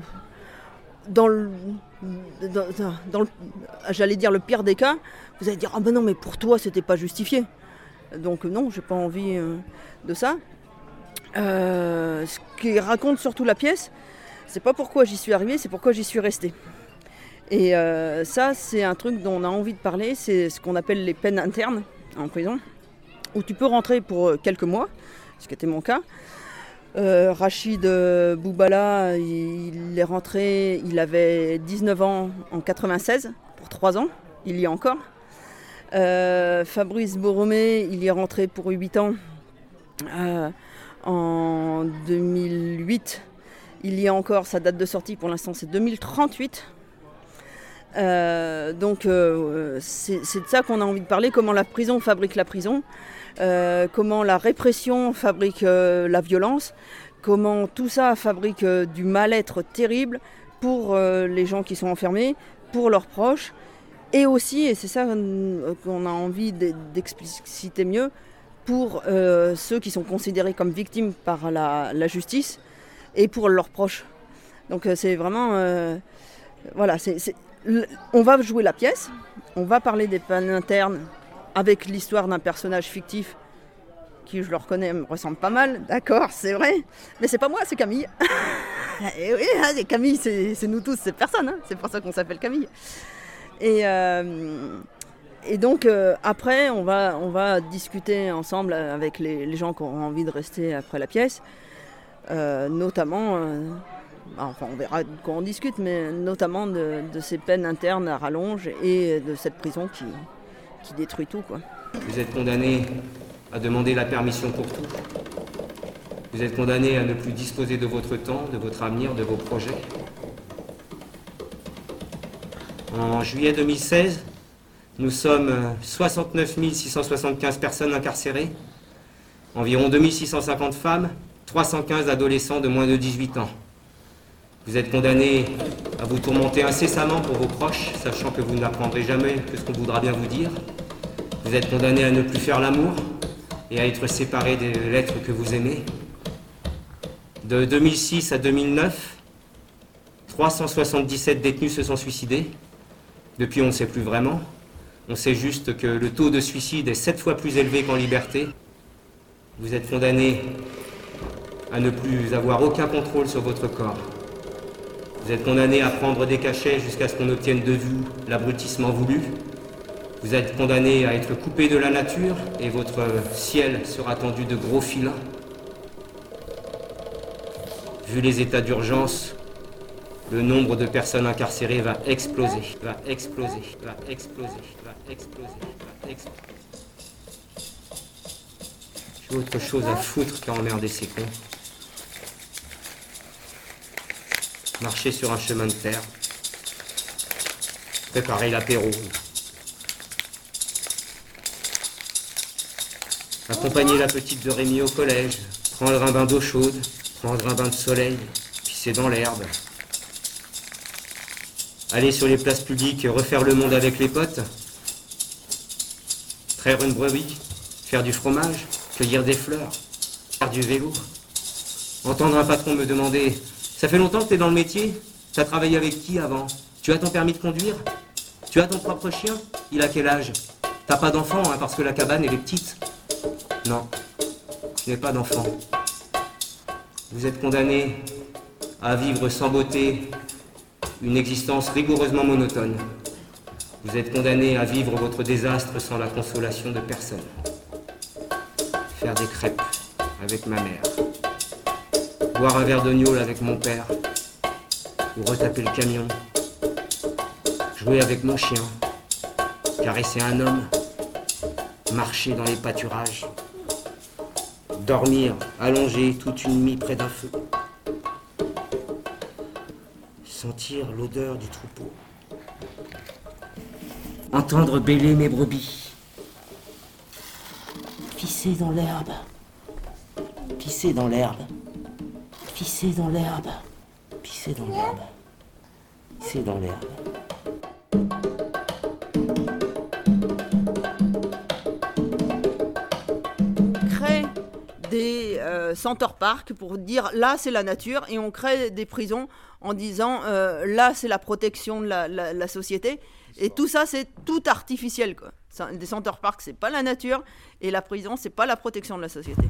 dans le j'allais dire le pire des cas, vous allez dire « Ah ben non, mais pour toi, c'était pas justifié ». Donc non, j'ai pas envie de ça. Ce qui raconte surtout la pièce, c'est pas pourquoi j'y suis arrivée, c'est pourquoi j'y suis restée. Et ça, c'est un truc dont on a envie de parler, c'est ce qu'on appelle les peines internes en prison, où tu peux rentrer pour quelques mois, ce qui était mon cas. Rachid Boubala, il est rentré, il avait 19 ans en 96, pour 3 ans, il y est encore. Fabrice Borromé, il y est rentré pour 8 ans en 2008. Il y est encore, sa date de sortie pour l'instant c'est 2038. C'est de ça qu'on a envie de parler, comment la prison fabrique la prison, comment la répression fabrique la violence, comment tout ça fabrique du mal-être terrible pour les gens qui sont enfermés, pour leurs proches, et aussi, et c'est ça qu'on a envie d'expliciter mieux, pour ceux qui sont considérés comme victimes par la justice et pour leurs proches. Donc c'est vraiment... on va jouer la pièce, on va parler des peines internes avec l'histoire d'un personnage fictif qui, je le reconnais, me ressemble pas mal, d'accord, c'est vrai, mais c'est pas moi, c'est Camille. Et oui, c'est Camille, c'est nous tous, c'est personne, hein, c'est pour ça qu'on s'appelle Camille. Et donc, après, on va discuter ensemble avec les gens qui auront envie de rester après la pièce, notamment... on verra de quoi on discute, mais notamment de ces peines internes à rallonge et de cette prison qui détruit tout, quoi. Vous êtes condamné à demander la permission pour tout. Vous êtes condamné à ne plus disposer de votre temps, de votre avenir, de vos projets. En juillet 2016, nous sommes 69 675 personnes incarcérées, environ 2650 femmes, 315 adolescents de moins de 18 ans. Vous êtes condamné à vous tourmenter incessamment pour vos proches, sachant que vous n'apprendrez jamais que ce qu'on voudra bien vous dire. Vous êtes condamné à ne plus faire l'amour et à être séparé de l'être que vous aimez. De 2006 à 2009, 377 détenus se sont suicidés. Depuis, on ne sait plus vraiment. On sait juste que le taux de suicide est 7 fois plus élevé qu'en liberté. Vous êtes condamné à ne plus avoir aucun contrôle sur votre corps. Vous êtes condamné à prendre des cachets jusqu'à ce qu'on obtienne de vous l'abrutissement voulu. Vous êtes condamné à être coupé de la nature et votre ciel sera tendu de gros filins. Vu les états d'urgence, le nombre de personnes incarcérées va exploser, va exploser, va exploser, va exploser, va exploser. J'ai autre chose à foutre qu'à emmerder ces cons. Marcher sur un chemin de terre, préparer l'apéro, accompagner la petite de Rémi au collège, prendre un bain d'eau chaude, prendre un bain de soleil, pisser dans l'herbe, aller sur les places publiques, refaire le monde avec les potes, Traire une brebis, faire du fromage, cueillir des fleurs, faire du vélo. Entendre un patron me demander « Ça fait longtemps que t'es dans le métier? T'as travaillé avec qui avant? Tu as ton permis de conduire? Tu as ton propre chien? Il a quel âge? T'as pas d'enfant, hein, parce que la cabane, elle est petite. » Non, je n'ai pas d'enfant. Vous êtes condamné à vivre sans beauté une existence rigoureusement monotone. Vous êtes condamné à vivre votre désastre sans la consolation de personne. Faire des crêpes avec ma mère. Boire un verre de gnôle avec mon père. Ou retaper le camion. Jouer avec mon chien. Caresser un homme. Marcher dans les pâturages. Dormir, allongé toute une nuit près d'un feu. Sentir l'odeur du troupeau. Entendre bêler mes brebis. Pisser dans l'herbe. Pisser dans l'herbe. Pisser dans l'herbe. Pisser dans l'herbe. Pisser dans l'herbe. Crée des Center Parcs pour dire là c'est la nature, et on crée des prisons en disant là c'est la protection de la société. Et tout ça, c'est tout artificiel, quoi. Des Center Parcs, c'est pas la nature, et la prison, c'est pas la protection de la société.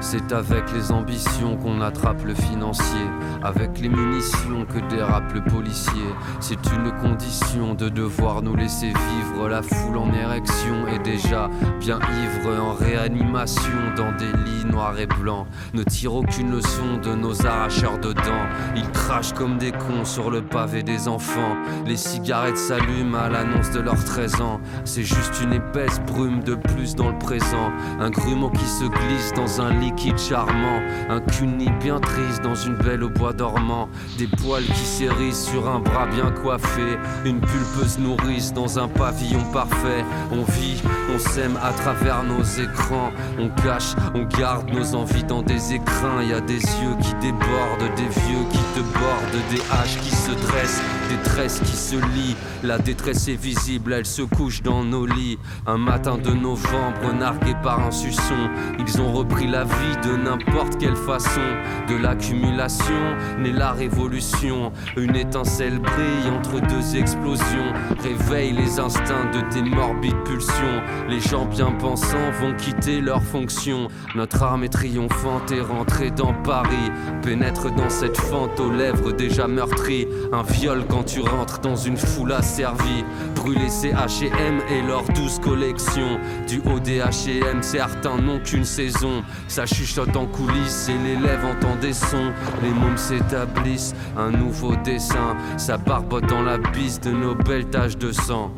C'est avec les ambitions qu'on attrape le financier, avec les munitions que dérape le policier. C'est une condition de devoir nous laisser vivre. La foule en érection est déjà bien ivre, en réanimation dans des lits noirs et blancs. Ne tire aucune leçon de nos arracheurs de dents. Ils crachent comme des cons sur le pavé des enfants. Les cigarettes s'allument à l'annonce de leurs 13 ans. C'est juste une épaisse brume de plus dans le présent. Un grumeau qui se glisse dans un lit charmant, un cuni bien triste dans une belle au bois dormant, des poils qui s'érissent sur un bras bien coiffé, une pulpeuse nourrice dans un pavillon parfait. On vit, on s'aime à travers nos écrans, on cache, on garde nos envies dans des écrins. Y a des yeux qui débordent, des vieux qui te bordent, des haches qui se dressent, des tresses qui se lient. La détresse est visible, elle se couche dans nos lits. Un matin de novembre, nargué par un suçon, ils ont repris la vie de n'importe quelle façon. De l'accumulation naît la révolution. Une étincelle brille entre deux explosions, réveille les instincts de tes morbides pulsions. Les gens bien pensants vont quitter leurs fonctions. Notre arme est triomphante et rentrée dans Paris, pénètre dans cette fente aux lèvres déjà meurtries. Un viol quand tu rentres dans une foule asservie. Brûler ces H&M et leurs 12 collections. Du haut des H&M, certains n'ont qu'une saison. Ça chuchote en coulisses et l'élève entend des sons. Les mômes s'établissent, un nouveau dessin. Ça barbote dans la bise de nos belles taches de sang.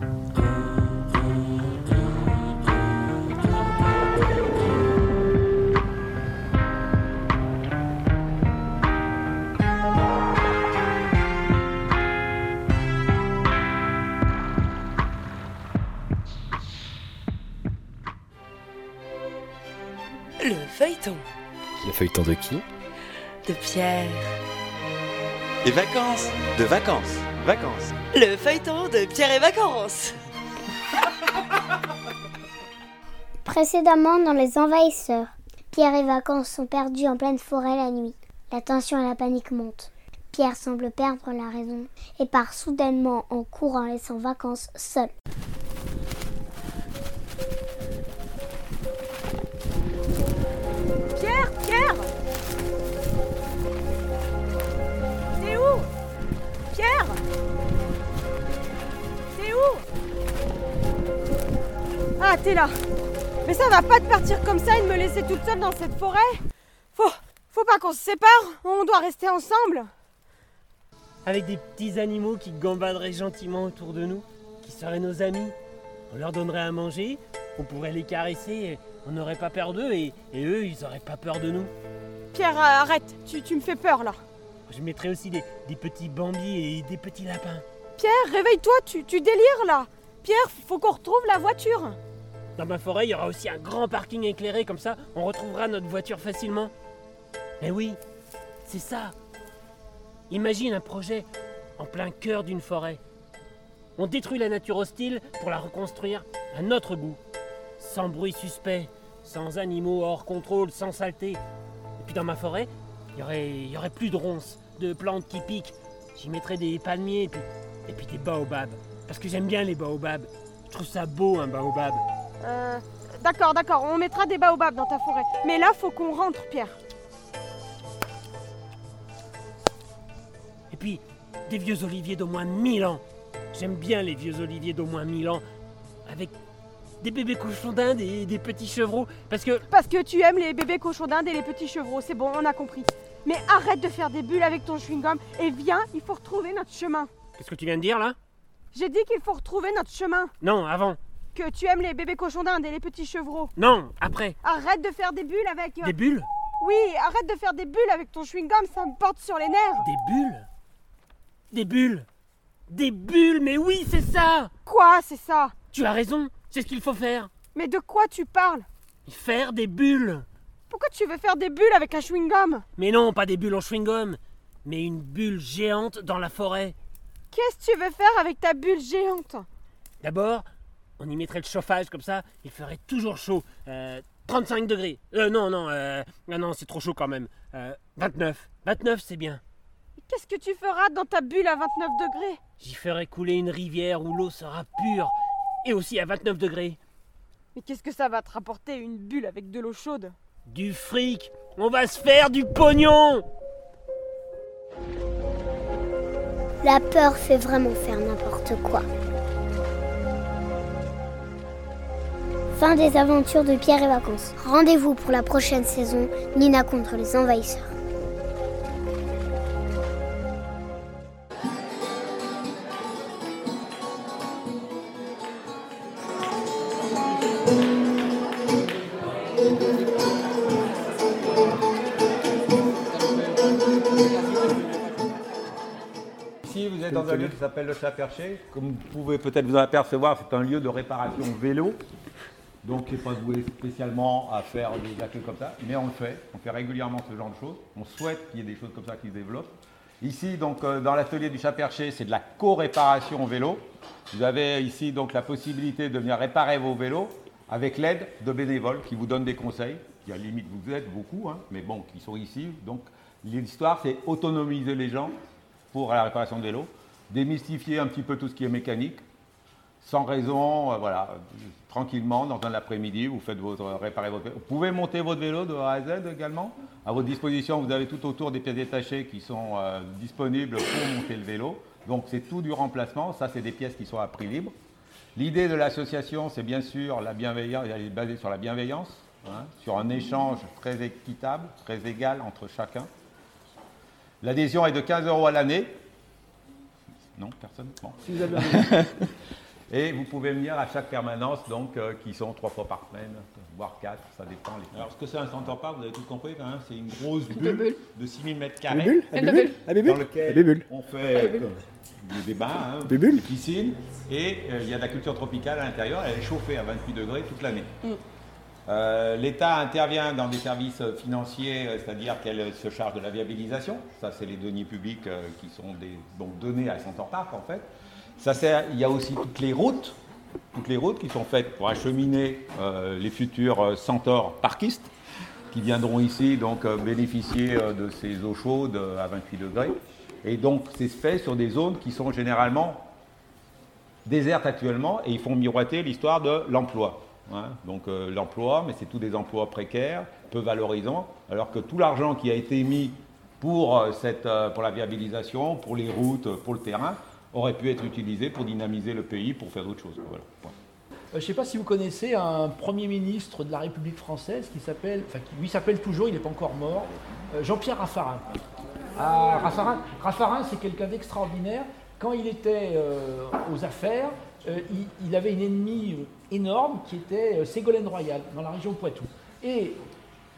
Le feuilleton de qui? De Pierre. Et Vacances. De Vacances. Vacances. Le feuilleton de Pierre et Vacances. Précédemment dans Les Envahisseurs, Pierre et Vacances sont perdus en pleine forêt la nuit. La tension et la panique montent. Pierre semble perdre la raison et part soudainement en courant, laissant Vacances seule. Pierre, t'es où? Pierre, t'es où? Ah, t'es là. Mais ça va pas de partir comme ça et de me laisser toute seule dans cette forêt. Faut pas qu'on se sépare, on doit rester ensemble. Avec des petits animaux qui gambaderaient gentiment autour de nous, qui seraient nos amis. On leur donnerait à manger, on pourrait les caresser. On n'aurait pas peur d'eux et eux, ils n'auraient pas peur de nous. Pierre, arrête, tu me fais peur, là. Je mettrais aussi des petits bambis et des petits lapins. Pierre, réveille-toi, tu délires, là. Pierre, faut qu'on retrouve la voiture. Dans ma forêt, il y aura aussi un grand parking éclairé, comme ça, on retrouvera notre voiture facilement. Mais oui, c'est ça. Imagine un projet en plein cœur d'une forêt. On détruit la nature hostile pour la reconstruire à notre goût. Sans bruit suspect, sans animaux hors contrôle, sans saleté. Et puis dans ma forêt, il y aurait plus de ronces, de plantes qui piquent. J'y mettrais des palmiers et puis des baobabs. Parce que j'aime bien les baobabs. Je trouve ça beau, un baobab. D'accord, on mettra des baobabs dans ta forêt. Mais là, faut qu'on rentre, Pierre. Et puis, des vieux oliviers d'au moins 1000 ans. J'aime bien les vieux oliviers d'au moins 1000 ans. Avec des bébés cochons d'Inde et des petits chevreaux. Parce que tu aimes les bébés cochons d'Inde et les petits chevreaux. C'est bon, on a compris. Mais arrête de faire des bulles avec ton chewing-gum. Et viens, il faut retrouver notre chemin. Qu'est-ce que tu viens de dire, là ? J'ai dit qu'il faut retrouver notre chemin. Non, avant. Que tu aimes les bébés cochons d'Inde et les petits chevreaux. Non, après. Arrête de faire des bulles avec... Des bulles ? Oui, arrête de faire des bulles avec ton chewing-gum, ça me porte sur les nerfs. Des bulles ? Des bulles ? Des bulles, mais oui, c'est ça ! Quoi, c'est ça ? Tu as raison, c'est ce qu'il faut faire. Mais de quoi tu parles ? Faire des bulles. Pourquoi tu veux faire des bulles avec un chewing-gum ? Mais non, pas des bulles en chewing-gum, mais une bulle géante dans la forêt. Qu'est-ce que tu veux faire avec ta bulle géante ? D'abord, on y mettrait le chauffage, comme ça, il ferait toujours chaud. 35 degrés. Non, c'est trop chaud quand même. 29. 29, c'est bien. Qu'est-ce que tu feras dans ta bulle à 29 degrés ? J'y ferai couler une rivière où l'eau sera pure, et aussi à 29 degrés. Mais qu'est-ce que ça va te rapporter, une bulle avec de l'eau chaude ? Du fric ! On va se faire du pognon ! La peur fait vraiment faire n'importe quoi. Fin des aventures de Pierre et Vacances. Rendez-vous pour la prochaine saison, Nina contre les envahisseurs. Dans un lieu qui s'appelle le Chat-Perché. Comme vous pouvez peut-être vous en apercevoir, c'est un lieu de réparation vélo, donc qui n'est pas doué spécialement à faire des actes comme ça, mais on le fait. On fait régulièrement ce genre de choses. On souhaite qu'il y ait des choses comme ça qui se développent. Ici, donc, dans l'atelier du Chat-Perché, c'est de la co-réparation vélo. Vous avez ici donc la possibilité de venir réparer vos vélos avec l'aide de bénévoles qui vous donnent des conseils, qui à la limite vous aident beaucoup, hein, mais bon, qui sont ici. Donc l'histoire, c'est autonomiser les gens pour la réparation de vélos. Démystifier un petit peu tout ce qui est mécanique, sans raison, voilà, tranquillement, dans un après-midi, vous faites réparez votre vélo. Vous pouvez monter votre vélo de A à Z également. À votre disposition, vous avez tout autour des pièces détachées qui sont disponibles pour monter le vélo. Donc c'est tout du remplacement, ça c'est des pièces qui sont à prix libre. L'idée de l'association, c'est bien sûr la bienveillance, elle est basée sur la bienveillance, hein, sur un échange très équitable, très égal entre chacun. L'adhésion est de 15 € à l'année. Non, personne. Bon. Et vous pouvez venir à chaque permanence, donc, qui sont 3 fois par semaine, voire 4, ça dépend. Alors, ce que c'est un Center Parcs, vous avez tout compris, hein, c'est une grosse bulle de 6000 mètres carrés. Dans laquelle on fait des débats, hein, des piscines, et il y a de la culture tropicale à l'intérieur, elle est chauffée à 28 degrés toute l'année. L'État intervient dans des services financiers, c'est-à-dire qu'elle se charge de la viabilisation. Ça, c'est les deniers publics qui sont donnés à Center Parcs, en fait. Ça, il y a aussi toutes les routes qui sont faites pour acheminer les futurs centaures parquistes qui viendront ici donc bénéficier de ces eaux chaudes à 28 degrés. Et donc, c'est fait sur des zones qui sont généralement désertes actuellement et ils font miroiter l'histoire de l'emploi. Hein, donc l'emploi, mais c'est tous des emplois précaires, peu valorisants, alors que tout l'argent qui a été mis pour la viabilisation, pour les routes, pour le terrain, aurait pu être utilisé pour dynamiser le pays, pour faire d'autres choses. Voilà. Je ne sais pas si vous connaissez un Premier ministre de la République française qui s'appelle toujours, il n'est pas encore mort, Jean-Pierre Raffarin. Ah, Raffarin, c'est quelqu'un d'extraordinaire. Quand il était aux affaires, il avait une ennemie énorme qui était Ségolène Royal, dans la région Poitou. Et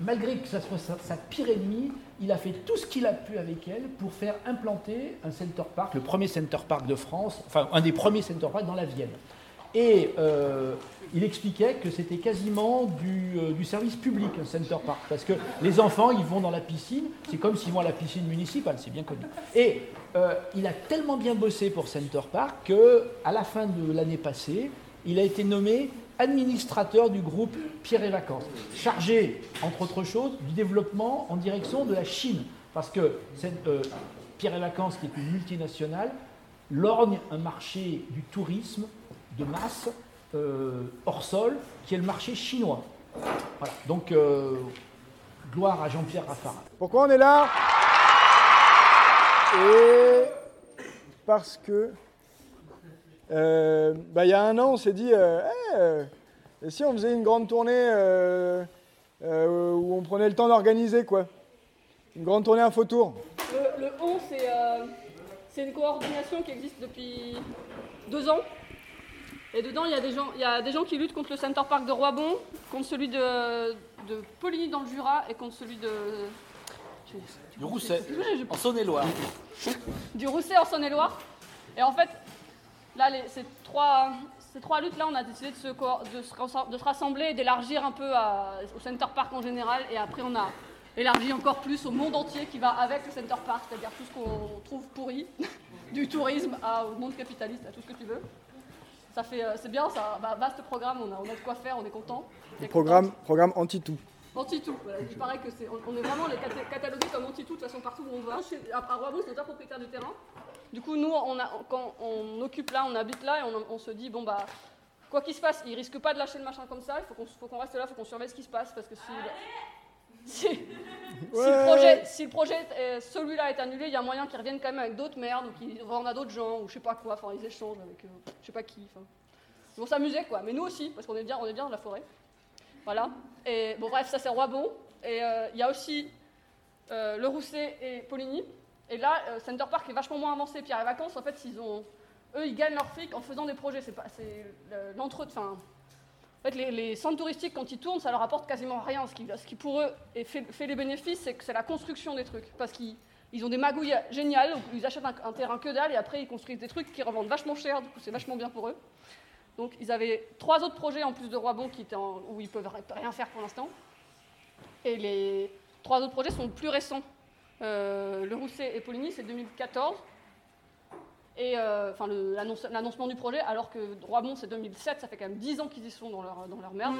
malgré que ça soit sa pire ennemie, il a fait tout ce qu'il a pu avec elle pour faire implanter un Center Parcs, le premier Center Parcs de France, enfin un des premiers Center Parcs dans la Vienne. Et il expliquait que c'était quasiment du service public, un Center Parcs, parce que les enfants, ils vont dans la piscine, c'est comme s'ils vont à la piscine municipale, c'est bien connu. Et il a tellement bien bossé pour Center Parcs qu'à la fin de l'année passée, il a été nommé administrateur du groupe Pierre et Vacances, chargé, entre autres choses, du développement en direction de la Chine. Parce que Pierre et Vacances, qui est une multinationale, lorgne un marché du tourisme de masse hors sol, qui est le marché chinois. Voilà, donc gloire à Jean-Pierre Raffarin. Pourquoi on est là ? Et parce que, il y a un an, on s'est dit, et si on faisait une grande tournée où on prenait le temps d'organiser, quoi ? Une grande tournée infotour. Le 11, c'est une coordination qui existe depuis 2 ans. Et dedans, il y a des gens qui luttent contre le Center Parcs de Roybon, contre celui de Poligny dans le Jura et contre celui de... Du Rousset, en Saône-et-Loire. Du Rousset en Saône-et-Loire. Et en fait, là, ces trois luttes-là, on a décidé de se rassembler et d'élargir un peu au Center Parcs en général. Et après, on a élargi encore plus au monde entier qui va avec le Center Parcs, c'est-à-dire tout ce qu'on trouve pourri, du tourisme au monde capitaliste, à tout ce que tu veux. Ça fait, c'est bien, ça, vaste programme, on a de quoi faire, on est content. Programme anti-tout. Anti-tout, voilà, il paraît que on est vraiment catalogués comme anti-tout de toute façon partout où on va. À Roybon, c'est déjà propriétaire du terrain. Du coup, nous, quand on occupe là, on habite là et on se dit, bon bah, quoi qu'il se passe, ils risquent pas de lâcher le machin comme ça, il faut qu'on reste là, il faut qu'on surveille ce qui se passe, parce que si le projet, celui-là est annulé, il y a moyen qu'ils reviennent quand même avec d'autres merdes, ou qu'ils vendent à d'autres gens, ou je sais pas quoi, enfin ils échangent avec je sais pas qui, enfin ils vont s'amuser quoi, mais nous aussi, parce qu'on est bien, dans la forêt, voilà, et bon bref, ça c'est Roybon, et il y a aussi le Rousset et Poligny, et là, Center Parcs est vachement moins avancé, Pierre et Vacances, en fait, ils gagnent leur fric en faisant des projets, c'est l'entre-deux. En fait, les centres touristiques, quand ils tournent, ça leur apporte quasiment rien. Ce qui pour eux fait les bénéfices, c'est que c'est la construction des trucs. Parce qu'ils ont des magouilles géniales, ils achètent un terrain que dalle et après ils construisent des trucs qui revendent vachement cher, du coup c'est vachement bien pour eux. Donc ils avaient 3 autres projets en plus de Roybon où ils peuvent rien faire pour l'instant. Et les 3 autres projets sont plus récents. Le Rousset et Poligny, c'est 2014. Et l'annoncement du projet, alors que Roybon c'est 2007, ça fait quand même 10 ans qu'ils y sont dans leur merde.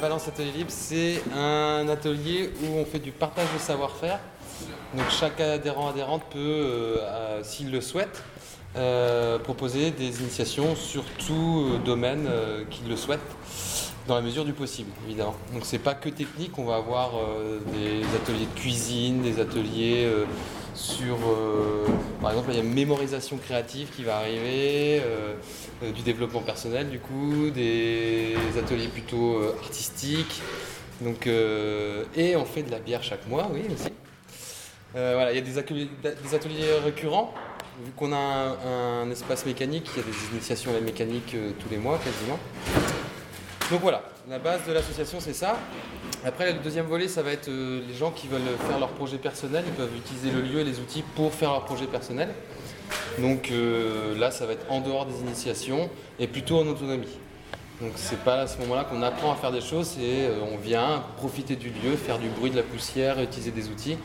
Valence Atelier Libre, c'est un atelier où on fait du partage de savoir-faire. Donc chaque adhérent peut, s'il le souhaite, proposer des initiations sur tout domaine qu'il le souhaite, dans la mesure du possible, évidemment. Donc c'est pas que technique, on va avoir des ateliers de cuisine, des ateliers par exemple, il y a mémorisation créative qui va arriver, du développement personnel du coup, des ateliers plutôt artistiques. Donc, et on fait de la bière chaque mois, oui aussi. Voilà, il y a des ateliers récurrents. Vu qu'on a un espace mécanique, il y a des initiations à la mécanique tous les mois quasiment. Donc voilà, la base de l'association c'est ça. Après, le deuxième volet, ça va être les gens qui veulent faire leur projet personnel. Ils peuvent utiliser le lieu et les outils pour faire leur projet personnel. Donc là, ça va être en dehors des initiations et plutôt en autonomie. Donc c'est pas à ce moment-là qu'on apprend à faire des choses, c'est on vient profiter du lieu, faire du bruit, de la poussière, utiliser des outils.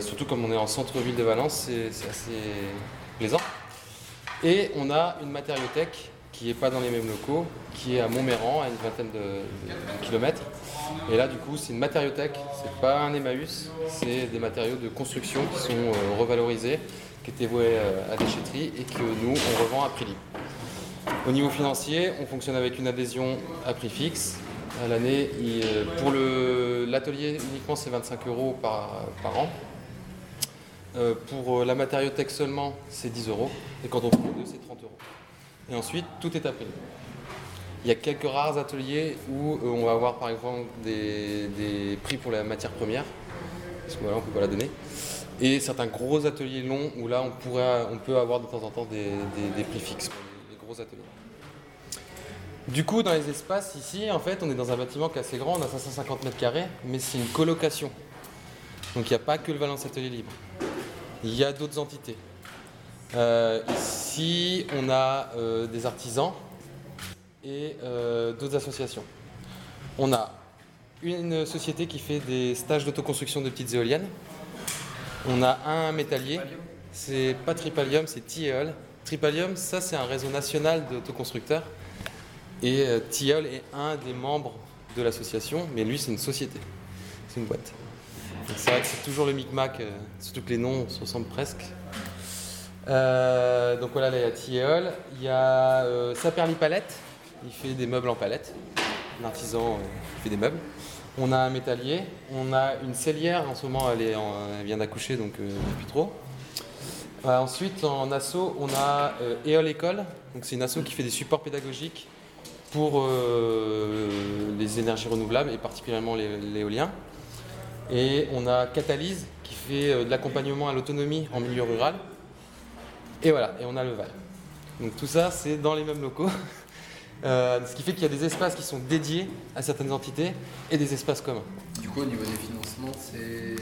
Surtout comme on est en centre-ville de Valence, c'est assez plaisant. Et on a une matériothèque qui n'est pas dans les mêmes locaux, qui est à Montméran, à une vingtaine de kilomètres. Et là, du coup, c'est une matériothèque, c'est pas un Emmaüs, c'est des matériaux de construction qui sont revalorisés, qui étaient voués à déchetterie et que nous, on revend à prix libre. Au niveau financier, on fonctionne avec une adhésion à prix fixe. À l'année, pour l'atelier, uniquement, c'est 25 euros par an. Pour la matériothèque seulement, c'est 10 €. Et quand on prend les deux, c'est 30 €. Et ensuite, tout est appris. Il y a quelques rares ateliers où on va avoir par exemple des prix pour la matière première, parce que voilà, on ne peut pas la donner. Et certains gros ateliers longs où là, on peut avoir de temps en temps des prix fixes pour les gros ateliers. Du coup, dans les espaces ici, en fait, on est dans un bâtiment qui est assez grand, on a 550 mètres carrés, mais c'est une colocation. Donc il n'y a pas que le Valence Atelier Libre. Il y a d'autres entités. Ici, on a des artisans et d'autres associations. On a une société qui fait des stages d'autoconstruction de petites éoliennes. On a un métallier. C'est pas Tripalium, c'est T-Eole. Tripalium, ça c'est un réseau national d'autoconstructeurs. Et T-Eole est un des membres de l'association, mais lui c'est une société, c'est une boîte. Donc c'est vrai que c'est toujours le micmac, surtout que les noms se ressemblent presque. Donc voilà, là il y a T-Eole, il y a Saperli Palette, il fait des meubles en palette, un artisan qui fait des meubles. On a un métallier, on a une cellière, en ce moment elle vient d'accoucher donc depuis trop. Ensuite en asso, on a T-Eole École, donc c'est une asso qui fait des supports pédagogiques pour les énergies renouvelables et particulièrement l'éolien. Et on a Catalyse qui fait de l'accompagnement à l'autonomie en milieu rural. Et voilà, et on a le Val. Donc tout ça, c'est dans les mêmes locaux. Ce qui fait qu'il y a des espaces qui sont dédiés à certaines entités et des espaces communs. Du coup, au niveau des financements, c'est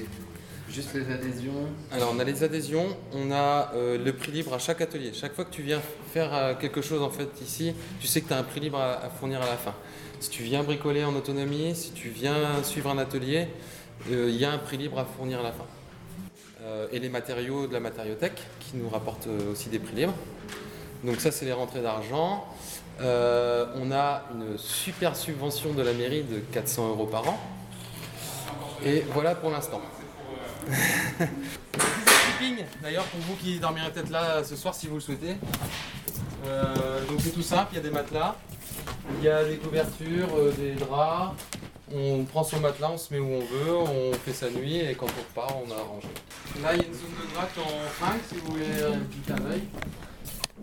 juste les adhésions ? Alors, on a les adhésions, on a le prix libre à chaque atelier. Chaque fois que tu viens faire quelque chose en fait ici, tu sais que tu as un prix libre à fournir à la fin. Si tu viens bricoler en autonomie, si tu viens suivre un atelier, il y a un prix libre à fournir à la fin. Et les matériaux de la matériothèque qui nous rapportent aussi des prix libres. Donc ça, c'est les rentrées d'argent. On a une super subvention de la mairie de 400 € par an. Et voilà pour l'instant. Sleeping, d'ailleurs, pour vous qui dormirez peut-être là ce soir si vous le souhaitez. Donc c'est tout simple, il y a des matelas, il y a des couvertures, des draps. On prend son matelas, on se met où on veut, on fait sa nuit et quand on repart, on a arrangé. Là, il y a une zone de gratte en fringue si vous voulez piquer un œil.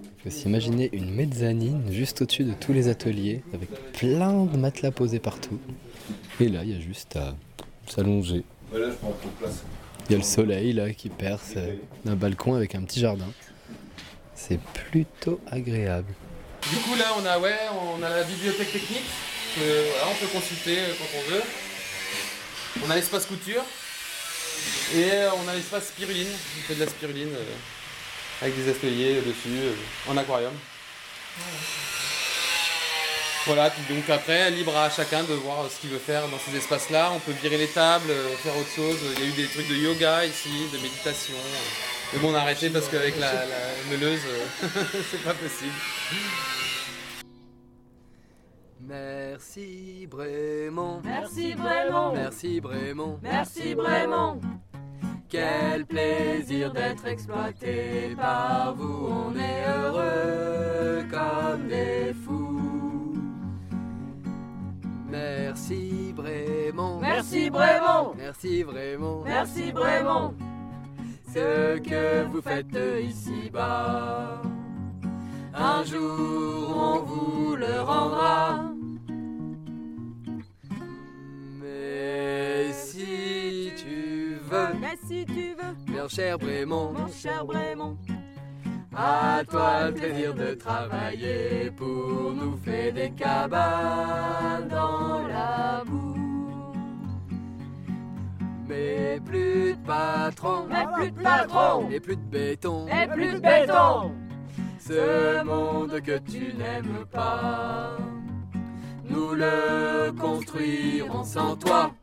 Il faut s'imaginer une mezzanine juste au-dessus de tous les ateliers avec plein de matelas posés partout. Et là, il y a juste à s'allonger. Là, je prends trop de place. Il y a le soleil là qui perce d'un balcon avec un petit jardin. C'est plutôt agréable. Du coup, là, on a la bibliothèque technique. Voilà, on peut consulter quand on veut. On a l'espace couture et on a l'espace spiruline. On fait de la spiruline avec des ateliers dessus en aquarium. Voilà, puis donc après, libre à chacun de voir ce qu'il veut faire dans ces espaces-là. On peut virer les tables, faire autre chose. Il y a eu des trucs de yoga ici, de méditation. Mais bon, on a arrêté parce qu'avec la meuleuse, c'est pas possible. Merci Brémond, merci Brémond, merci Brémond, merci Brémond. Quel plaisir d'être exploité par vous, on est heureux comme des fous. Merci Brémond, merci Brémond, merci Brémond, merci Brémond. Ce que vous faites ici-bas, un jour on vous le rendra. Mais si tu veux, mon cher Brémond, à toi le plaisir de travailler pour nous faire des cabanes dans la boue. Mais plus de patron, et plus de béton, ce monde que tu n'aimes pas, nous le construirons sans toi.